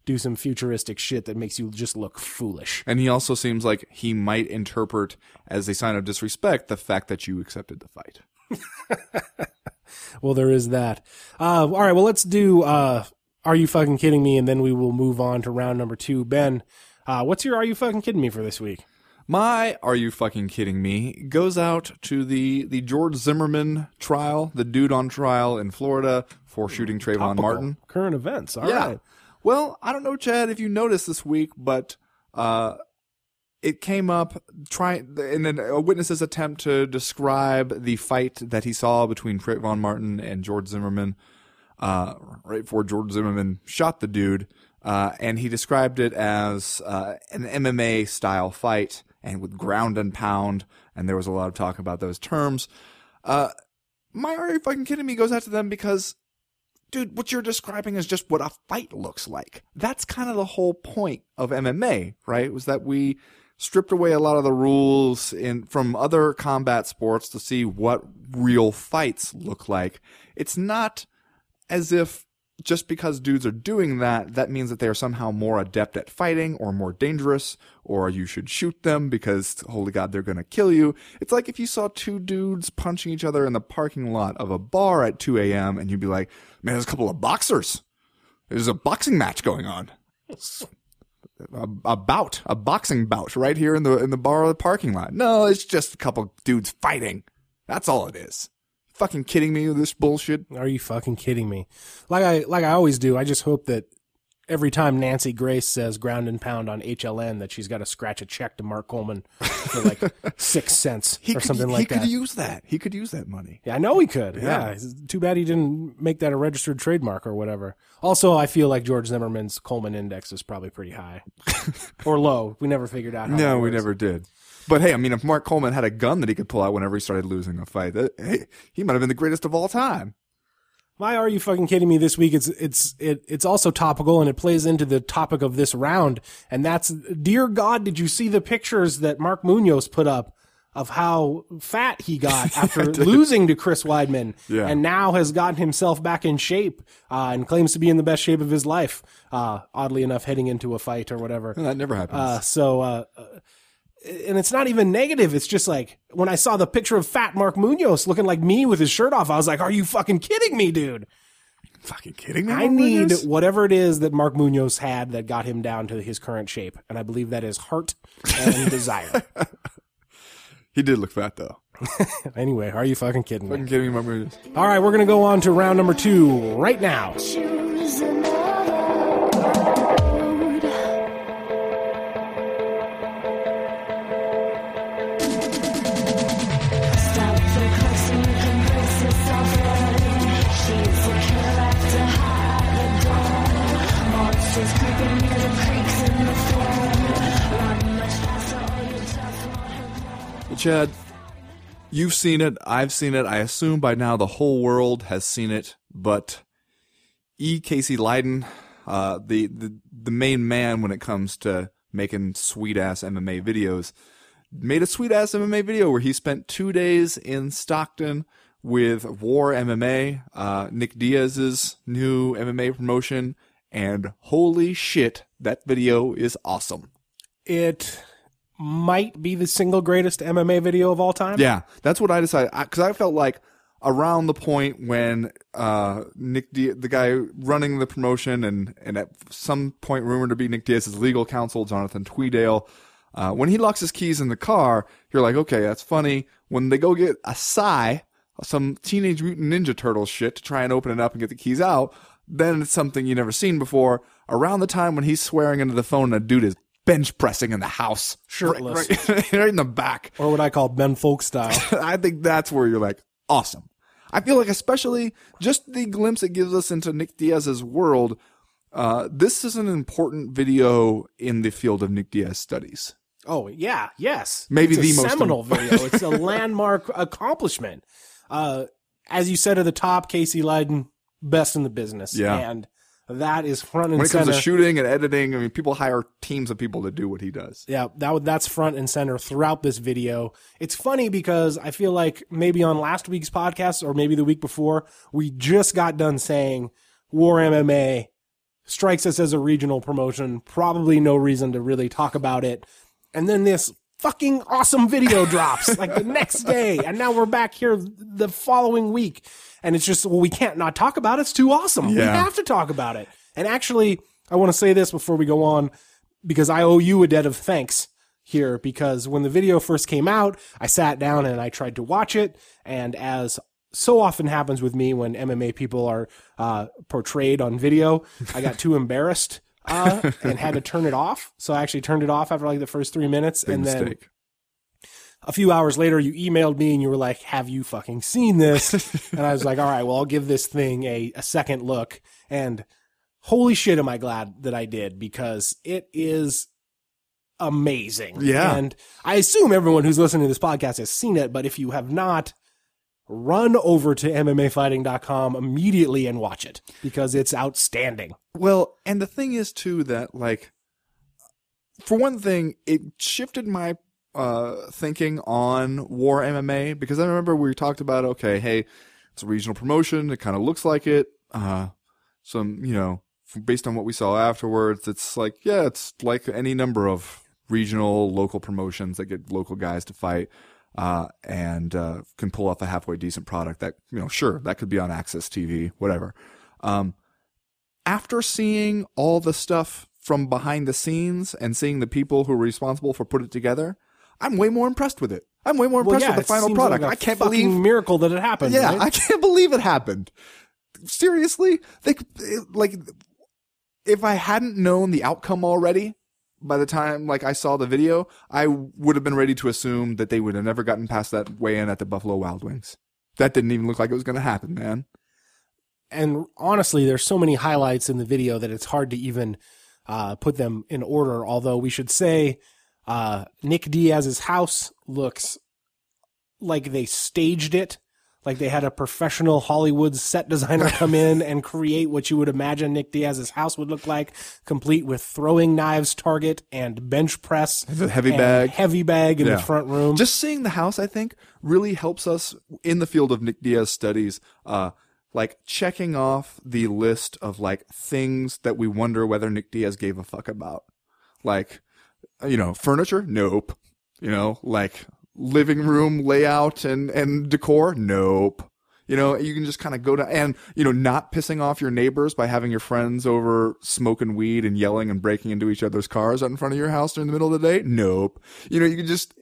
do some futuristic shit that makes you just look foolish. And he also seems like he might interpret as a sign of disrespect the fact that you accepted the fight. Well, there is that. Uh, all right, well, let's do uh, Are You Fucking Kidding Me? And then we will move on to round number two. Ben, uh, what's your Are You Fucking Kidding Me for this week? My Are You Fucking Kidding Me goes out to the, the George Zimmerman trial, the dude on trial in Florida for shooting Trayvon Topical. Martin. Current events. All yeah. right. Well, I don't know, Chad, if you noticed this week, but uh, it came up trying in an, a witness's attempt to describe the fight that he saw between Trayvon Martin and George Zimmerman. Uh, right before George Zimmerman shot the dude, uh, and he described it as uh, an M M A style fight and with ground and pound, and there was a lot of talk about those terms. Uh, my Are You Fucking Kidding Me goes out to them because. Dude, what you're describing is just what a fight looks like. That's kind of the whole point of M M A, right? Was that we stripped away a lot of the rules in from other combat sports to see what real fights look like. It's not as if just because dudes are doing that, that means that they are somehow more adept at fighting or more dangerous, or you should shoot them because, holy God, they're going to kill you. It's like if you saw two dudes punching each other in the parking lot of a bar at two a.m. and you'd be like, man, there's a couple of boxers. There's a boxing match going on. A, a bout, a boxing bout right here in the in the bar or the parking lot. No, it's just a couple dudes fighting. That's all it is. Fucking kidding me with this bullshit? Are you fucking kidding me? Like I like I always do, I just hope that every time Nancy Grace says ground and pound on H L N that she's got to scratch a check to Mark Coleman for like six cents he or could, something like that. He could use that. He could use that money. Yeah, I know he could. Yeah. yeah. Too bad he didn't make that a registered trademark or whatever. Also, I feel like George Zimmerman's Coleman index is probably pretty high or low. We never figured out. How no, we never did. But, hey, I mean, if Mark Coleman had a gun that he could pull out whenever he started losing a fight, that, hey, he might have been the greatest of all time. Why are you fucking kidding me this week? It's it's it, it's also topical, and it plays into the topic of this round, and that's, dear God, did you see the pictures that Mark Munoz put up of how fat he got after yeah, losing to Chris Weidman, yeah. and now has gotten himself back in shape uh, and claims to be in the best shape of his life, uh, oddly enough, heading into a fight or whatever. No, that never happens. Uh, so... Uh, And it's not even negative. It's just like when I saw the picture of fat Mark Munoz looking like me with his shirt off, I was like, are you fucking kidding me, dude? Fucking kidding me? I need whatever it is that Mark Munoz had that got him down to his current shape. And I believe that is heart and desire. He did look fat, though. Anyway, are you fucking kidding me? Fucking kidding me, Mark Munoz. All right, we're going to go on to round number two right now. Chad, you've seen it. I've seen it. I assume by now the whole world has seen it. But E. Casey Leydon, uh, the, the the main man when it comes to making sweet-ass M M A videos, made a sweet-ass M M A video where he spent two days in Stockton with War M M A, uh, Nick Diaz's new M M A promotion. And holy shit, that video is awesome. It... might be the single greatest M M A video of all time. Yeah, that's what I decided. Because I, I felt like around the point when uh, Nick Diaz, the guy running the promotion, and, and at some point rumored to be Nick Diaz's legal counsel, Jonathan Tweedale, uh, when he locks his keys in the car, you're like, okay, that's funny. When they go get a Psy, some Teenage Mutant Ninja Turtle shit to try and open it up and get the keys out, then it's something you've never seen before. Around the time when he's swearing into the phone and a dude is bench pressing in the house, shirtless, right, right, right in the back, or what I call Ben Folk style. I think that's where you're like, awesome. I feel like especially just the glimpse it gives us into Nick Diaz's world. Uh, this is an important video in the field of Nick Diaz studies. Oh yeah, yes, maybe it's the a most seminal video. It's a landmark accomplishment. Uh, as you said at the top, Casey Leydon, best in the business, yeah, and. That is front and center. When it center. comes to shooting and editing, I mean, people hire teams of people to do what he does. Yeah, that that's front and center throughout this video. It's funny because I feel like maybe on last week's podcast or maybe the week before, we just got done saying War M M A strikes us as a regional promotion. Probably no reason to really talk about it. And then this fucking awesome video drops like the next day. And now we're back here the following week. And it's just, well, we can't not talk about it. It's too awesome. Yeah. We have to talk about it. And actually, I want to say this before we go on, because I owe you a debt of thanks here, because when the video first came out, I sat down and I tried to watch it. And as so often happens with me when M M A people are uh, portrayed on video, I got too embarrassed uh, and had to turn it off. So I actually turned it off after like the first three minutes. Big and mistake. Then a few hours later, you emailed me and you were like, have you fucking seen this? And I was like, all right, well, I'll give this thing a, a second look. And holy shit, am I glad that I did, because it is amazing. Yeah. And I assume everyone who's listening to this podcast has seen it, but if you have not, run over to M M A fighting dot com immediately and watch it, because it's outstanding. Well, and the thing is, too, that, like, for one thing, it shifted my Uh, thinking on War M M A, because I remember we talked about, okay, hey, it's a regional promotion, it kind of looks like it, uh, some, you know, based on what we saw afterwards, it's like, yeah, it's like any number of regional local promotions that get local guys to fight, uh, and uh, can pull off a halfway decent product that, you know, sure, that could be on Access T V, whatever. Um, after seeing all the stuff from behind the scenes and seeing the people who are responsible for putting it together, I'm way more impressed with it. I'm way more impressed well, yeah, with the final product. Like I can't believe miracle that it happened. Yeah, right? I can't believe it happened. Seriously, they like if I hadn't known the outcome already, by the time like I saw the video, I would have been ready to assume that they would have never gotten past that weigh-in at the Buffalo Wild Wings. That didn't even look like it was going to happen, man. And honestly, there's so many highlights in the video that it's hard to even uh, put them in order. Although we should say uh, Nick Diaz's house looks like they staged it. Like they had a professional Hollywood set designer come in and create what you would imagine Nick Diaz's house would look like, complete with throwing knives, target, and bench press. The heavy bag. Heavy bag in yeah. the front room. Just seeing the house, I think, really helps us in the field of Nick Diaz studies, uh, like checking off the list of like things that we wonder whether Nick Diaz gave a fuck about. Like, you know, furniture? Nope. You know, like... living room layout and, and decor? Nope. You know, you can just kind of go down and, you know, not pissing off your neighbors by having your friends over smoking weed and yelling and breaking into each other's cars out in front of your house during the middle of the day? Nope. You know, you can just,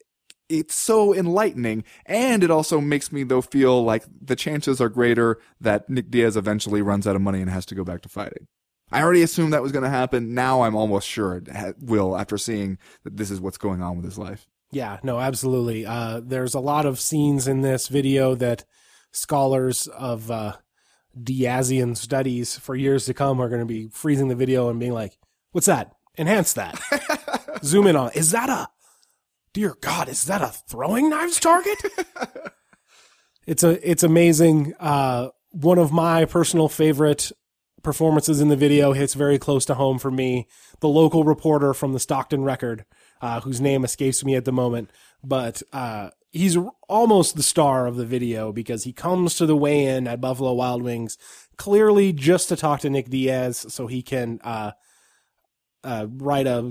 it's so enlightening. And it also makes me, though, feel like the chances are greater that Nick Diaz eventually runs out of money and has to go back to fighting. I already assumed that was going to happen. Now I'm almost sure it ha- will after seeing that this is what's going on with his life. Yeah, no, absolutely. Uh, there's a lot of scenes in this video that scholars of uh, Diazian studies for years to come are going to be freezing the video and being like, what's that? Enhance that. Zoom in on. Is that a, dear God, is that a throwing knives target? It's a, it's amazing. Uh, one of my personal favorite performances in the video hits very close to home for me. The local reporter from the Stockton Record. Uh, whose name escapes me at the moment, but uh, he's almost the star of the video because he comes to the weigh-in at Buffalo Wild Wings clearly just to talk to Nick Diaz so he can uh, uh, write a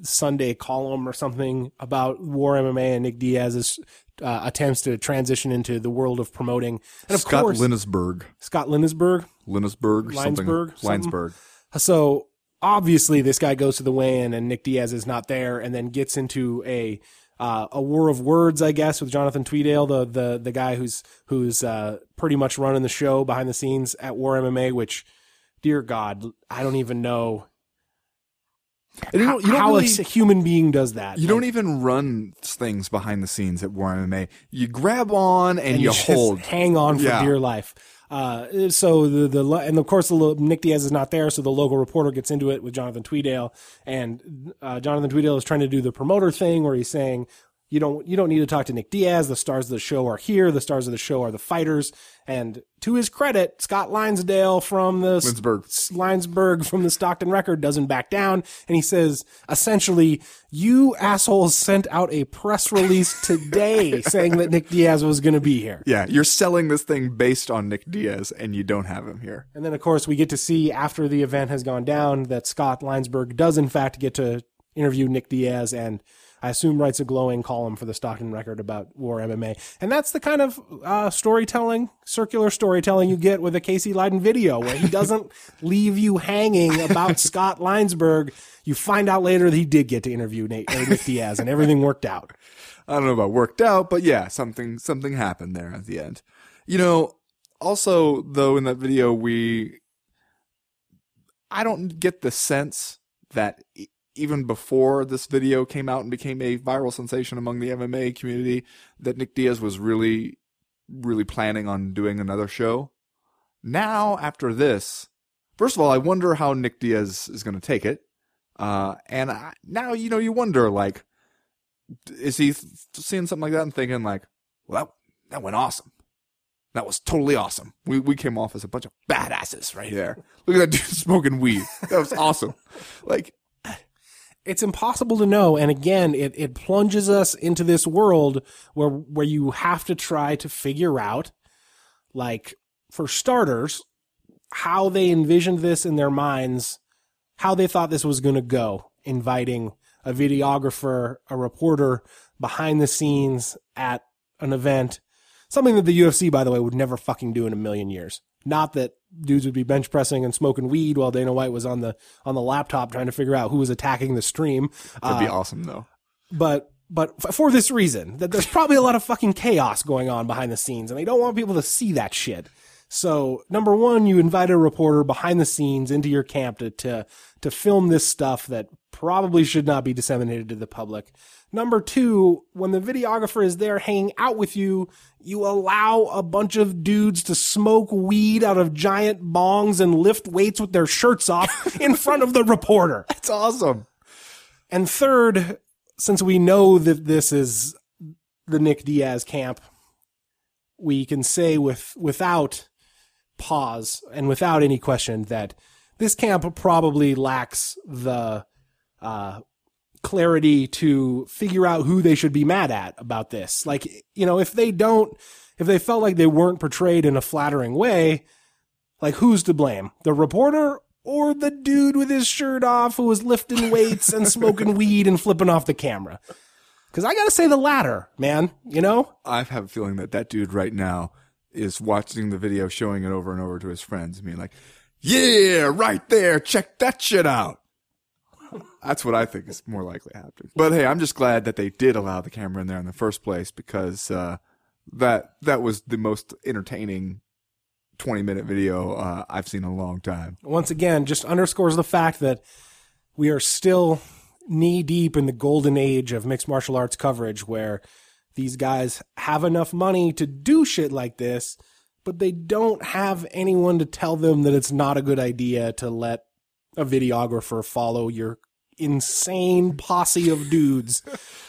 Sunday column or something about War M M A and Nick Diaz's uh, attempts to transition into the world of promoting. And of Scott course, Linnesberg. Scott Linnesberg. Linnesberg. Linesberg. Something. Linesberg. So... obviously, this guy goes to the weigh-in and Nick Diaz is not there, and then gets into a uh, a war of words, I guess, with Jonathan Tweedale, the the the guy who's who's uh, pretty much running the show behind the scenes at War M M A. Which, dear God, I don't even know you don't, you don't how really, a human being does that. You like, don't even run things behind the scenes at War M M A. You grab on and, and you, you hold, hang on for yeah. dear life. Uh, so the, the, and of course the, Nick Diaz is not there. So the local reporter gets into it with Jonathan Tweedale, and, uh, Jonathan Tweedale is trying to do the promoter thing where he's saying, you don't, you don't need to talk to Nick Diaz. The stars of the show are here. The stars of the show are the fighters. And to his credit, Scott Linesdale from the Linesberg, Linesberg from the Stockton Record doesn't back down. And he says, essentially, you assholes sent out a press release today saying that Nick Diaz was going to be here. Yeah. You're selling this thing based on Nick Diaz and you don't have him here. And then of course we get to see after the event has gone down that Scott Linesberg does in fact get to interview Nick Diaz and, I assume writes a glowing column for the Stockton Record about War M M A. And that's the kind of uh, storytelling, circular storytelling you get with a Casey Leydon video where he doesn't leave you hanging about Scott Linesberg. You find out later that he did get to interview Nate, Nick Diaz and everything worked out. I don't know about worked out, but yeah, something something happened there at the end. You know, also, though, in that video, we – I don't get the sense that – even before this video came out and became a viral sensation among the M M A community, that Nick Diaz was really, really planning on doing another show. Now, after this, first of all, I wonder how Nick Diaz is going to take it. Uh, and I, now, you know, you wonder, like, is he seeing something like that and thinking, like, well, that, that went awesome. That was totally awesome. We we came off as a bunch of badasses right there. Look at that dude smoking weed. That was awesome. Like, it's impossible to know, and again, it, it plunges us into this world where where you have to try to figure out, like, for starters, how they envisioned this in their minds, how they thought this was going to go, inviting a videographer, a reporter behind the scenes at an event, something that the U F C, by the way, would never fucking do in a million years. Not that dudes would be bench pressing and smoking weed while Dana White was on the on the laptop trying to figure out who was attacking the stream. That'd uh, be awesome, though. But but for this reason, that there's probably a lot of fucking chaos going on behind the scenes, and they don't want people to see that shit. So number one, you invite a reporter behind the scenes into your camp to, to, to film this stuff that probably should not be disseminated to the public. Number two, when the videographer is there hanging out with you, you allow a bunch of dudes to smoke weed out of giant bongs and lift weights with their shirts off in front of the reporter. That's awesome. And third, since we know that this is the Nick Diaz camp, we can say with without pause and without any question that this camp probably lacks the uh, clarity to figure out who they should be mad at about this. Like, you know, if they don't, if they felt like they weren't portrayed in a flattering way, like, who's to blame? The reporter or the dude with his shirt off who was lifting weights and smoking weed and flipping off the camera? Because I got to say the latter, man, you know? I have a feeling that that dude right now is watching the video, showing it over and over to his friends, and being like, yeah, right there, check that shit out. That's what I think is more likely happening. But hey, I'm just glad that they did allow the camera in there in the first place, because uh, that that was the most entertaining twenty-minute video uh, I've seen in a long time. Once again, just underscores the fact that we are still knee deep in the golden age of mixed martial arts coverage, where these guys have enough money to do shit like this, but they don't have anyone to tell them that it's not a good idea to let a videographer follow your insane posse of dudes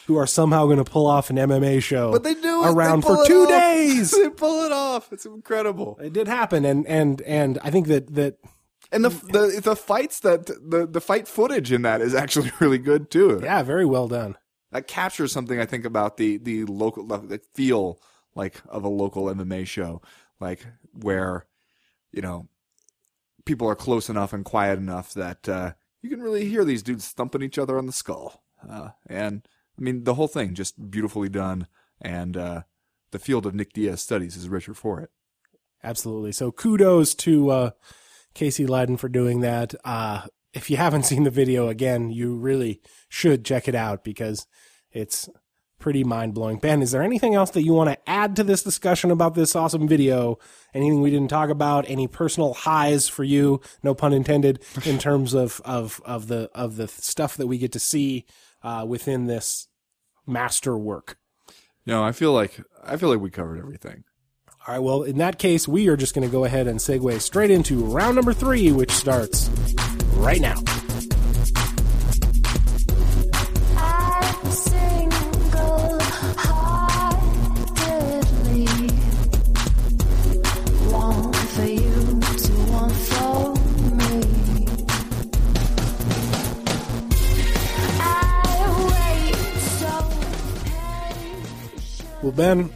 who are somehow going to pull off an M M A show. But they do it. Around they pull for it two off. days. They pull it off. It's incredible. It did happen. And, and, and I think that, that, And the the the fights that the the fight footage in that is actually really good too. Yeah, very well done. That captures something I think about the the local the feel like of a local M M A show, like where, you know, people are close enough and quiet enough that uh, you can really hear these dudes thumping each other on the skull. Uh, and I mean, the whole thing just beautifully done, and uh, the field of Nick Diaz studies is richer for it. Absolutely. So kudos to Uh, Casey Leydon for doing that. Uh, if you haven't seen the video, again, you really should check it out because it's pretty mind-blowing. Ben, is there anything else that you want to add to this discussion about this awesome video? Anything we didn't talk about? Any personal highs for you, no pun intended, in terms of, of, of the of the stuff that we get to see uh, within this masterwork? No, I feel like I feel like we covered everything. All right, well, in that case, we are just going to go ahead and segue straight into round number three, which starts right now. I'm single-heartedly want for you to want for me. I wait so well, Ben,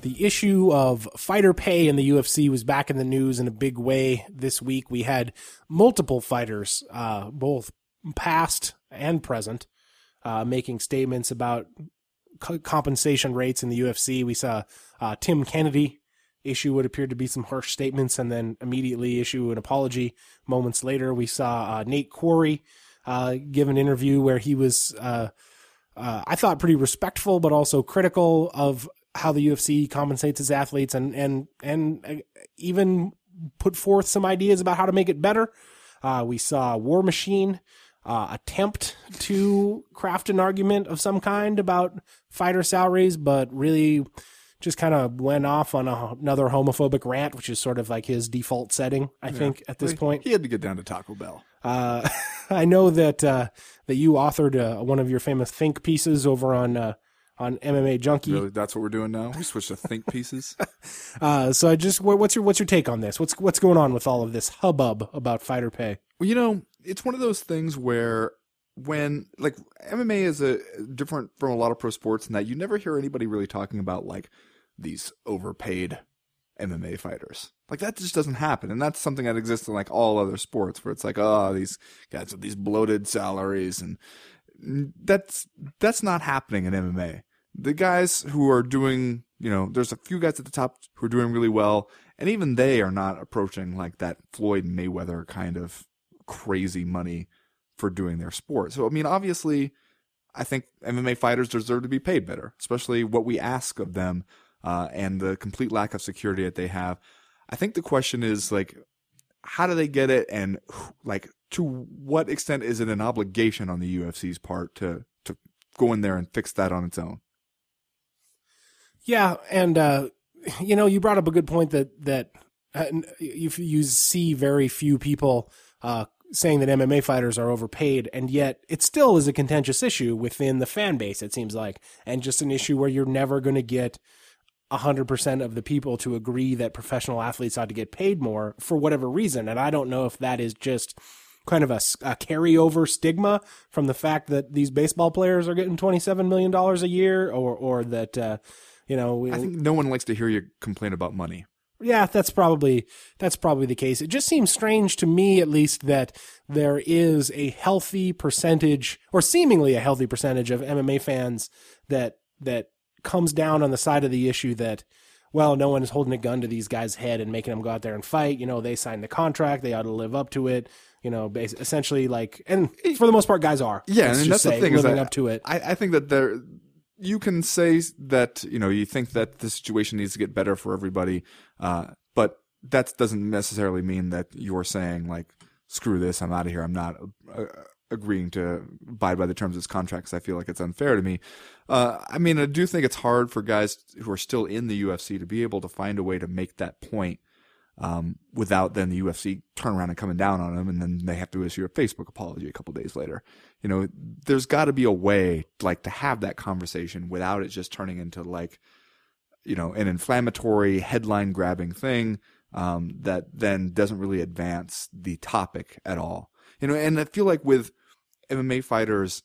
the issue of fighter pay in the U F C was back in the news in a big way this week. We had multiple fighters, uh, both past and present, uh, making statements about co- compensation rates in the U F C. We saw uh, Tim Kennedy issue what appeared to be some harsh statements and then immediately issue an apology moments later. We saw uh, Nate Quarry uh, give an interview where he was, uh, uh, I thought, pretty respectful but also critical of how the U F C compensates its athletes, and, and, and even put forth some ideas about how to make it better. Uh, we saw War Machine, uh, attempt to craft an argument of some kind about fighter salaries, but really just kind of went off on a, another homophobic rant, which is sort of like his default setting, I yeah. think, at this he, point. He had to get down to Taco Bell. Uh, I know that, uh, that you authored, uh, one of your famous think pieces over on, uh, on M M A Junkie. Really, that's what we're doing now? We switched to think pieces? uh, so I just, what's your what's your take on this? What's what's going on with all of this hubbub about fighter pay? Well, you know, it's one of those things where when, like, M M A is a different from a lot of pro sports in that you never hear anybody really talking about, like, these overpaid M M A fighters. Like, that just doesn't happen. And that's something that exists in, like, all other sports where it's like, oh, these guys with these bloated salaries, and that's that's not happening in M M A. The guys who are doing, you know, there's a few guys at the top who are doing really well, and even they are not approaching like that Floyd Mayweather kind of crazy money for doing their sport. So, I mean, obviously, I think M M A fighters deserve to be paid better, especially what we ask of them uh, and the complete lack of security that they have. I think the question is, like, how do they get it, and like to what extent is it an obligation on the U F C's part to to go in there and fix that on its own? Yeah, and uh, you know, you brought up a good point that that uh, you, you see very few people uh, saying that M M A fighters are overpaid, and yet it still is a contentious issue within the fan base, it seems like, and just an issue where you're never going to get one hundred percent of the people to agree that professional athletes ought to get paid more for whatever reason. And I don't know if that is just kind of a, a carryover stigma from the fact that these baseball players are getting twenty-seven million dollars a year, or or that, uh, you know. I think no one likes to hear you complain about money. Yeah, that's probably that's probably the case. It just seems strange to me, at least, that there is a healthy percentage, or seemingly a healthy percentage, of M M A fans that that comes down on the side of the issue that, well, no one is holding a gun to these guys' head and making them go out there and fight. You know, they signed the contract, they ought to live up to it. You know, bas- essentially, like, and for the most part, guys are. Yeah, and that's say, the thing, living is I, up to it. I, I think that there. You can say that, you know, you think that the situation needs to get better for everybody, uh, but that doesn't necessarily mean that you're saying, like, screw this, I'm out of here, I'm not uh, agreeing to abide by the terms of this contract because I feel like it's unfair to me. Uh, I mean, I do think it's hard for guys who are still in the U F C to be able to find a way to make that point um, without then the U F C turn around and coming down on them, and then they have to issue a Facebook apology a couple days later. You know, there's got to be a way, like, to have that conversation without it just turning into, like, you know, an inflammatory, headline-grabbing thing um, that then doesn't really advance the topic at all. You know, and I feel like with M M A fighters,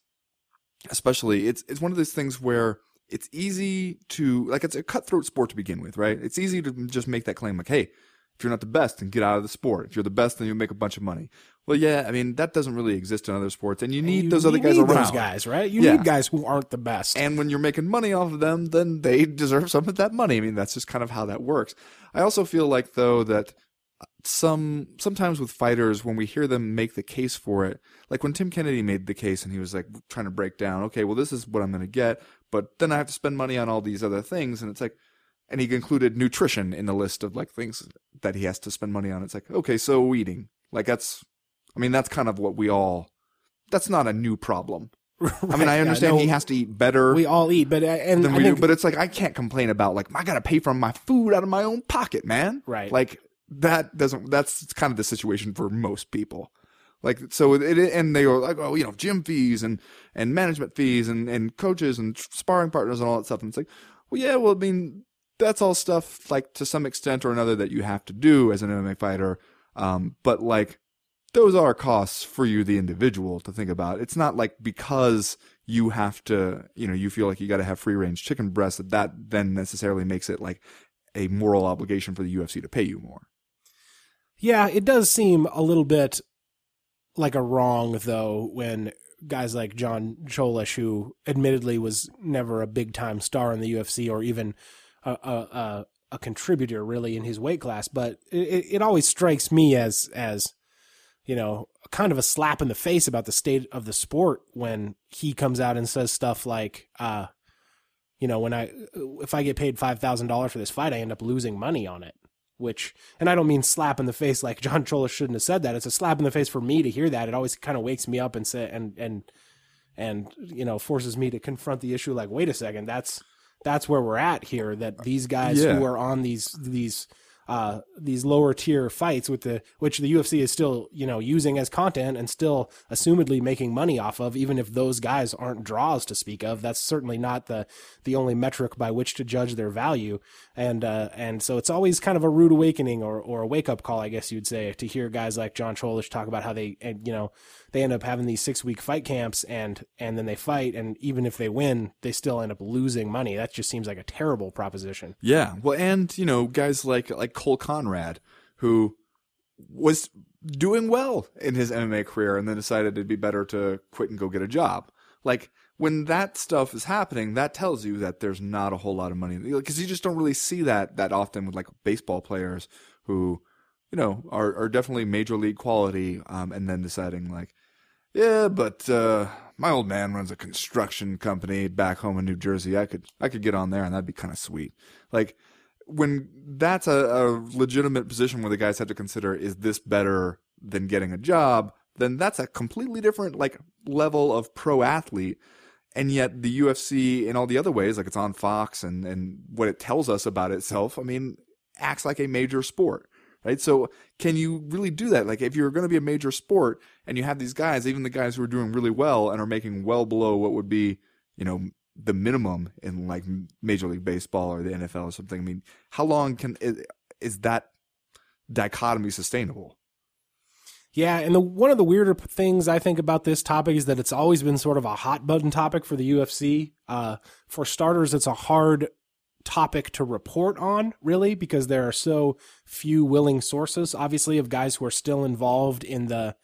especially, it's it's one of those things where it's easy to, like, it's a cutthroat sport to begin with, right? It's easy to just make that claim, like, hey, if you're not the best, then get out of the sport. If you're the best, then you'll make a bunch of money. Well, yeah, I mean, that doesn't really exist in other sports, and you need you, those other guys around. You need those guys, right? You yeah. need guys who aren't the best. And when you're making money off of them, then they deserve some of that money. I mean, that's just kind of how that works. I also feel like, though, that some sometimes with fighters, when we hear them make the case for it, like when Tim Kennedy made the case and he was like trying to break down, okay, well, this is what I'm going to get, but then I have to spend money on all these other things, and it's like, and he included nutrition in the list of, like, things that he has to spend money on. It's like, okay, so eating. Like, that's, I mean, that's kind of what we all, that's not a new problem. Right, I mean, I understand yeah, no, he has to eat better. We all eat, but, and than we I think, do, but it's like, I can't complain about, like, I got to pay for my food out of my own pocket, man. Right. Like, that doesn't, that's kind of the situation for most people. Like, so it, and they were like, oh, you know, gym fees and, and management fees and, and coaches and sparring partners and all that stuff. And it's like, well, yeah, well, I mean, that's all stuff, like, to some extent or another that you have to do as an M M A fighter. Um, but, like, those are costs for you, the individual, to think about. It's not like because you have to, you know, you feel like you got to have free range chicken breasts that that then necessarily makes it like a moral obligation for the U F C to pay you more. Yeah, it does seem a little bit like a wrong, though, when guys like John Cholish, who admittedly was never a big time star in the U F C or even A, a, a contributor really in his weight class, but it, it always strikes me as as you know, kind of a slap in the face about the state of the sport when he comes out and says stuff like, uh, you know, when I if I get paid five thousand dollars for this fight, I end up losing money on it. Which, and I don't mean slap in the face like John Cholish shouldn't have said that. It's a slap in the face for me to hear that. It always kind of wakes me up and say and and and you know, forces me to confront the issue. Like, wait a second, that's. That's where we're at here, that these guys yeah. who are on these these uh, these lower tier fights with the which the U F C is still, you know, using as content and still assumedly making money off of, even if those guys aren't draws to speak of. That's certainly not the the only metric by which to judge their value. And uh, and so it's always kind of a rude awakening or, or a wake up call, I guess you'd say, to hear guys like John Cholish talk about how they, you know, they end up having these six week fight camps and, and then they fight. And even if they win, they still end up losing money. That just seems like a terrible proposition. Yeah. Well, and, you know, guys like, like Cole Conrad, who was doing well in his M M A career and then decided it'd be better to quit and go get a job. Like, when that stuff is happening, that tells you that there's not a whole lot of money, because you just don't really see that that often with, like, baseball players who, you know, are, are definitely major league quality, um, and then deciding, like, yeah, but uh, my old man runs a construction company back home in New Jersey. I could I could get on there, and that'd be kind of sweet. Like, when that's a, a legitimate position where the guys have to consider, is this better than getting a job? Then that's a completely different like level of pro athlete. And yet the U F C in all the other ways, like it's on Fox and, and what it tells us about itself, I mean, acts like a major sport, right? So can you really do that? Like if you're going to be a major sport and you have these guys, even the guys who are doing really well and are making well below what would be, you know, the minimum in like Major League Baseball or the N F L or something. I mean, how long can is, is that dichotomy sustainable? Yeah, and the, one of the weirder things I think about this topic is that it's always been sort of a hot button topic for the U F C. Uh, for starters, it's a hard topic to report on, really, because there are so few willing sources, obviously, of guys who are still involved in the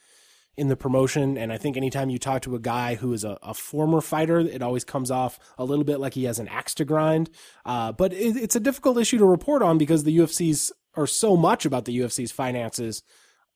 in the promotion. And I think anytime you talk to a guy who is a, a former fighter, it always comes off a little bit like he has an axe to grind. Uh, but it, it's a difficult issue to report on because the U F C's, or so much about the U F C's finances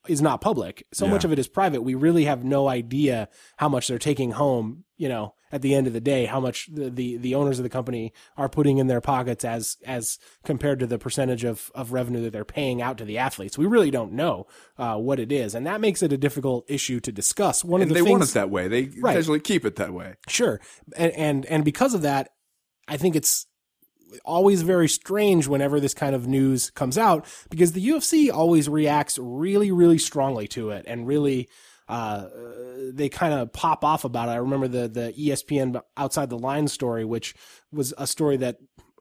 is not public. So yeah. much of it is private. We really have no idea how much they're taking home, you know, at the end of the day, how much the, the, the owners of the company are putting in their pockets as, as compared to the percentage of, of revenue that they're paying out to the athletes. We really don't know uh, what it is. And that makes it a difficult issue to discuss. One and of the they things, want it that way. They right. usually keep it that way. Sure. And, and, and because of that, I think it's always very strange whenever this kind of news comes out, because the U F C always reacts really, really strongly to it, and really uh, they kind of pop off about it. I remember the the E S P N Outside the Line story, which was a story that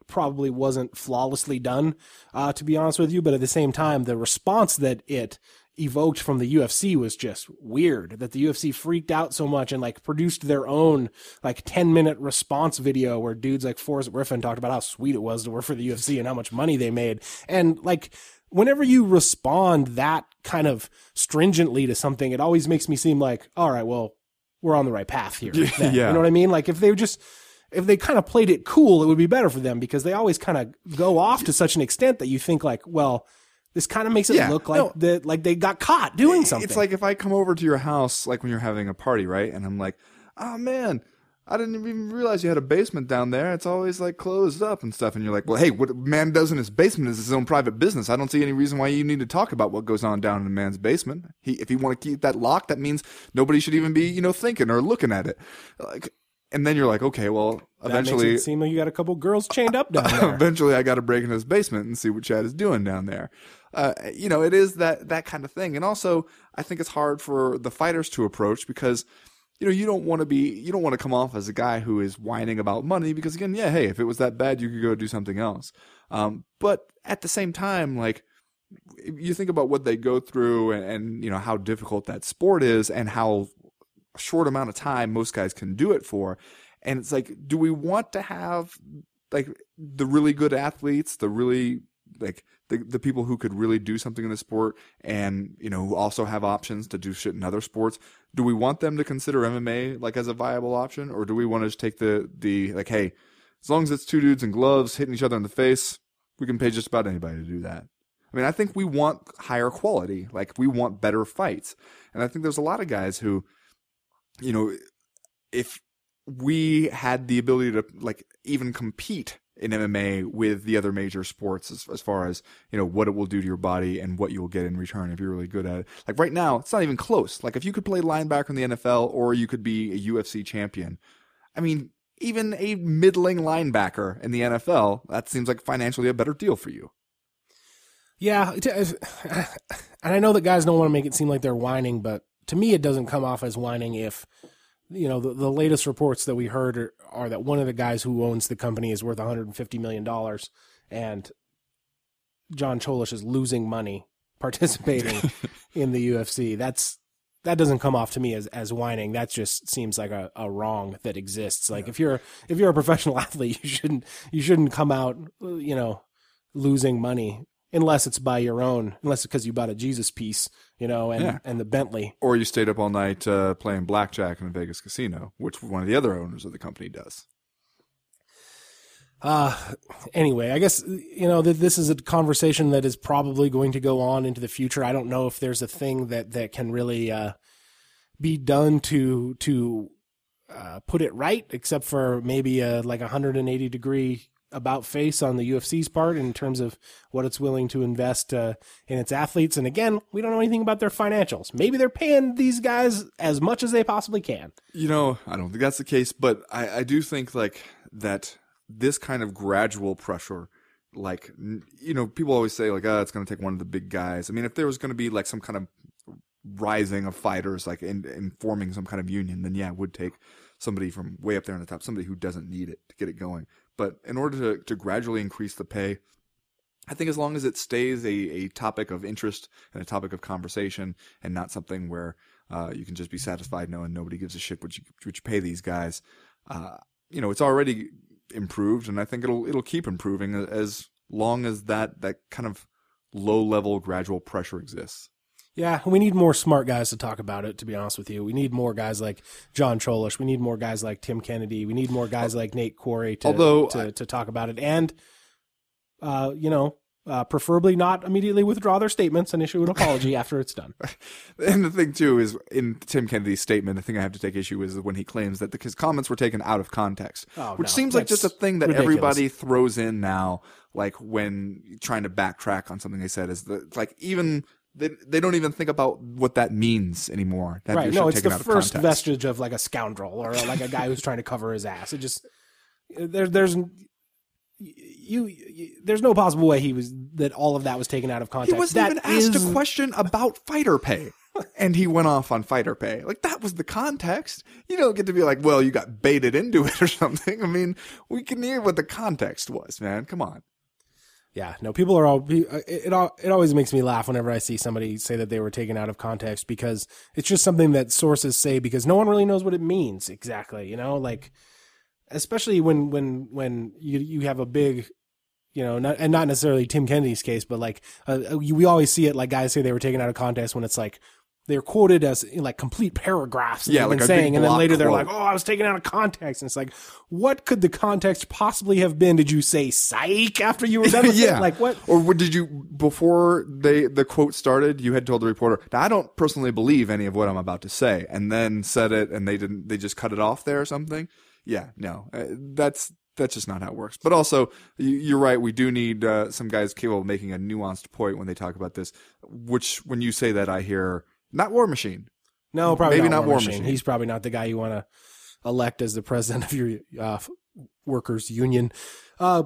probably wasn't flawlessly done, uh, to be honest with you, but at the same time, the response that it evoked from the U F C was just weird, that the U F C freaked out so much and like produced their own like ten minute response video where dudes like Forrest Griffin talked about how sweet it was to work for the U F C and how much money they made. And like, whenever you respond that kind of stringently to something, it always makes me seem like, all right, well, we're on the right path here. Yeah. You know what I mean? Like if they just, if they kind of played it cool, it would be better for them, because they always kind of go off to such an extent that you think like, well, this kind of makes it yeah, look like no, the, like they got caught doing something. It's like if I come over to your house, like when you're having a party, right? And I'm like, oh, man, I didn't even realize you had a basement down there. It's always like closed up and stuff. And you're like, well, hey, what a man does in his basement is his own private business. I don't see any reason why you need to talk about what goes on down in a man's basement. He, if you want to keep that locked, that means nobody should even be, you know, thinking or looking at it. Like, and then you're like, okay, well, that eventually makes it seem like you got a couple girls chained up down there. Eventually, I got to break into his basement and see what Chad is doing down there. Uh, you know, it is that that kind of thing. And also, I think it's hard for the fighters to approach, because, you know, you don't want to be, you don't want to come off as a guy who is whining about money, because again, yeah, hey, if it was that bad, you could go do something else. Um, but at the same time, like, you think about what they go through and, and you know how difficult that sport is and how short amount of time most guys can do it for. And it's like, do we want to have like the really good athletes, the really like the, the people who could really do something in the sport and, you know, who also have options to do shit in other sports? Do we want them to consider M M A like as a viable option? Or do we want to just take the, the like, hey, as long as it's two dudes in gloves hitting each other in the face, we can pay just about anybody to do that. I mean, I think we want higher quality. Like we want better fights. And I think there's a lot of guys who, you know, if we had the ability to like even compete in M M A with the other major sports as, as far as, you know, what it will do to your body and what you will get in return if you're really good at it. Like right now, it's not even close. Like if you could play linebacker in the N F L or you could be a U F C champion, I mean, even a middling linebacker in the N F L, that seems like financially a better deal for you. Yeah. And I know that guys don't want to make it seem like they're whining, but to me, it doesn't come off as whining if, you know, the, the latest reports that we heard are, are that one of the guys who owns the company is worth one hundred fifty million dollars and John Cholish is losing money participating in the U F C. That's, that doesn't come off to me as, as whining. That just seems like a, a wrong that exists. Like yeah. if you're, if you're a professional athlete, you shouldn't, you shouldn't come out, you know, losing money. Unless it's by your own, unless it's because you bought a Jesus piece, you know, and, yeah. and the Bentley. Or you stayed up all night uh, playing blackjack in a Vegas casino, which one of the other owners of the company does. Uh, anyway, I guess, you know, that this is a conversation that is probably going to go on into the future. I don't know if there's a thing that, that can really uh, be done to to uh, put it right, except for maybe a, like a one hundred eighty degree about face on the U F C's part in terms of what it's willing to invest uh, in its athletes. And again, we don't know anything about their financials. Maybe they're paying these guys as much as they possibly can. You know, I don't think that's the case, but I, I do think like that this kind of gradual pressure, like, you know, people always say like, oh, it's going to take one of the big guys. I mean, if there was going to be like some kind of rising of fighters, like in, in forming some kind of union, then yeah, it would take somebody from way up there on the top, somebody who doesn't need it to get it going. But in order to, to gradually increase the pay, I think as long as it stays a, a topic of interest and a topic of conversation and not something where uh, you can just be satisfied knowing nobody gives a shit what you, what you pay these guys, uh, you know, it's already improved, and I think it'll it'll keep improving as long as that, that kind of low-level gradual pressure exists. Yeah, we need more smart guys to talk about it, to be honest with you. We need more guys like John Cholish. We need more guys like Tim Kennedy. We need more guys like Nate Quarry to Although to, I, to talk about it. And, uh, you know, uh, preferably not immediately withdraw their statements and issue an apology after it's done. And the thing, too, is in Tim Kennedy's statement, the thing I have to take issue with is when he claims that his comments were taken out of context, oh, which no, seems like just a thing that ridiculous. Everybody throws in now, like when trying to backtrack on something they said. Is that, like, even... They they don't even think about what that means anymore. That right? No, it's the first context. vestige of like a scoundrel or like a guy who's trying to cover his ass. It just there there's you, you there's no possible way he was that all of that was taken out of context. He wasn't that even asked is... a question about fighter pay, and he went off on fighter pay. Like that was the context. You don't get to be like, well, you got baited into it or something. I mean, we can hear what the context was, man. Come on. Yeah, no, people are all, it, it it always makes me laugh whenever I see somebody say that they were taken out of context, because it's just something that sources say because no one really knows what it means exactly, you know, like, especially when, when, when you, you have a big, you know, not, and not necessarily Tim Kennedy's case, but like, uh, we always see it like guys say they were taken out of context when it's like, they're quoted as like complete paragraphs. Yeah, like saying, and then later they're like, "Oh, I was taken out of context." And it's like, what could the context possibly have been? Did you say "psych" after you were done with yeah. it? Like what? Or did you before they the quote started? You had told the reporter, "I don't personally believe any of what I'm about to say," and then said it, and they didn't. They just cut it off there or something. Yeah, no, that's that's just not how it works. But also, you're right. We do need uh, some guys capable of making a nuanced point when they talk about this. Which, when you say that, I hear. Not War Machine. No, probably Maybe not, not War Machine. Machine. He's probably not the guy you want to elect as the president of your uh, workers' union. Uh,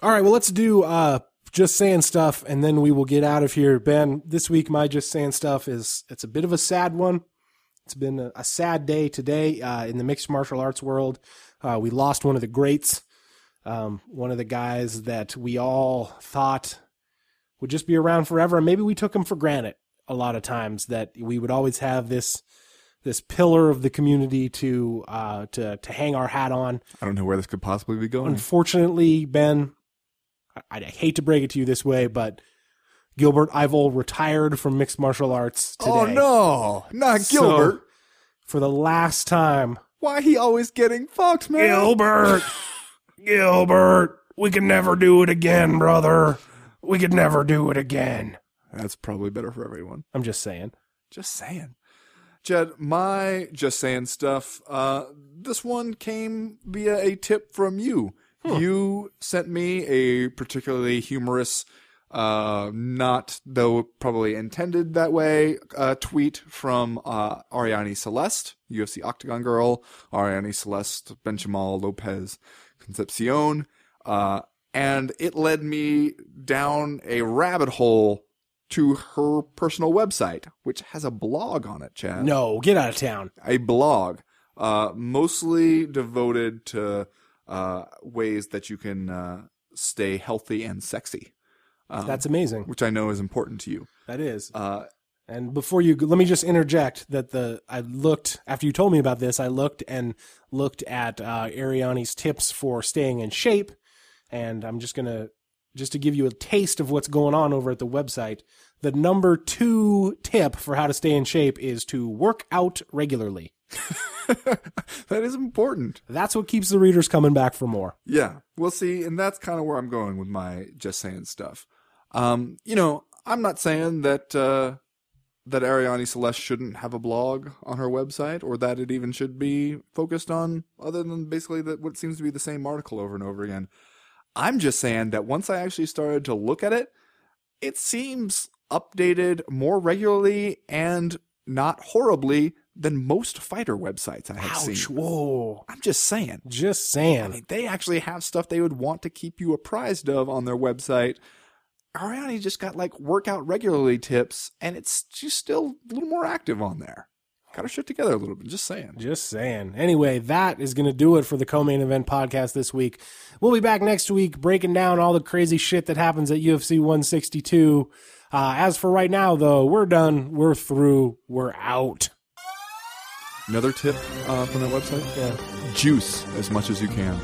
all right, well, let's do uh, Just Saying Stuff, and then we will get out of here. Ben, this week my Just Saying Stuff is it's a bit of a sad one. It's been a, a sad day today uh, in the mixed martial arts world. Uh, we lost one of the greats, um, one of the guys that we all thought would just be around forever, and maybe we took him for granted. A lot of times that we would always have this this pillar of the community to uh, to to hang our hat on. I don't know where this could possibly be going. Unfortunately, Ben, I, I hate to break it to you this way, but Gilbert Ivel retired from mixed martial arts today. Oh, no. Not Gilbert. So, for the last time. Why he always getting fucked, man? Gilbert. Gilbert. We can never do it again, brother. We could never do it again. That's probably better for everyone. I'm just saying. Just saying. Jed, my Just Saying Stuff, uh, this one came via a tip from you. Huh. You sent me a particularly humorous, uh, not though probably intended that way, uh, tweet from uh, Arianny Celeste, U F C Octagon Girl, Arianny Celeste Benchamal Lopez Concepcion. Uh, and it led me down a rabbit hole to her personal website, which has a blog on it, Chad. No, get out of town. A blog, uh, mostly devoted to uh, ways that you can uh, stay healthy and sexy. Um, That's amazing. Which I know is important to you. That is. Uh, and before you, let me just interject that the I looked, after you told me about this, I looked and looked at uh, Arianny's tips for staying in shape, and I'm just going to, just to give you a taste of what's going on over at the website, the number two tip for how to stay in shape is to work out regularly. That is important. That's what keeps the readers coming back for more. Yeah, we'll see. And that's kind of where I'm going with my Just Saying Stuff. Um, you know, I'm not saying that, uh, that Arianny Celeste shouldn't have a blog on her website or that it even should be focused on other than basically that what seems to be the same article over and over again. I'm just saying that once I actually started to look at it, it seems updated more regularly and not horribly than most fighter websites I have Ouch, seen. Whoa. I'm just saying. Just saying. I mean, they actually have stuff they would want to keep you apprised of on their website. Arianny just got like workout regularly tips, and it's she's still a little more active on there. Got her shit together a little bit. Just saying. Just saying. Anyway, that is going to do it for the Co-Main Event podcast this week. We'll be back next week breaking down all the crazy shit that happens at U F C one sixty-two. Uh, as for right now, though, we're done. We're through. We're out. Another tip uh, from that website? Yeah. Juice as much as you can.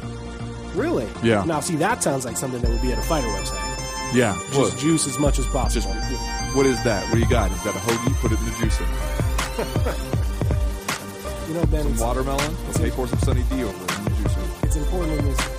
Really? Yeah. Now, see, that sounds like something that would be at a fighter website. Yeah. Just what? Juice as much as possible. Just, what is that? What do you got? Is that a hoagie? Put it in the juicer. You know, Ben, some watermelon. Let's hey, pour some Sunny D over in the juicer. It's important in this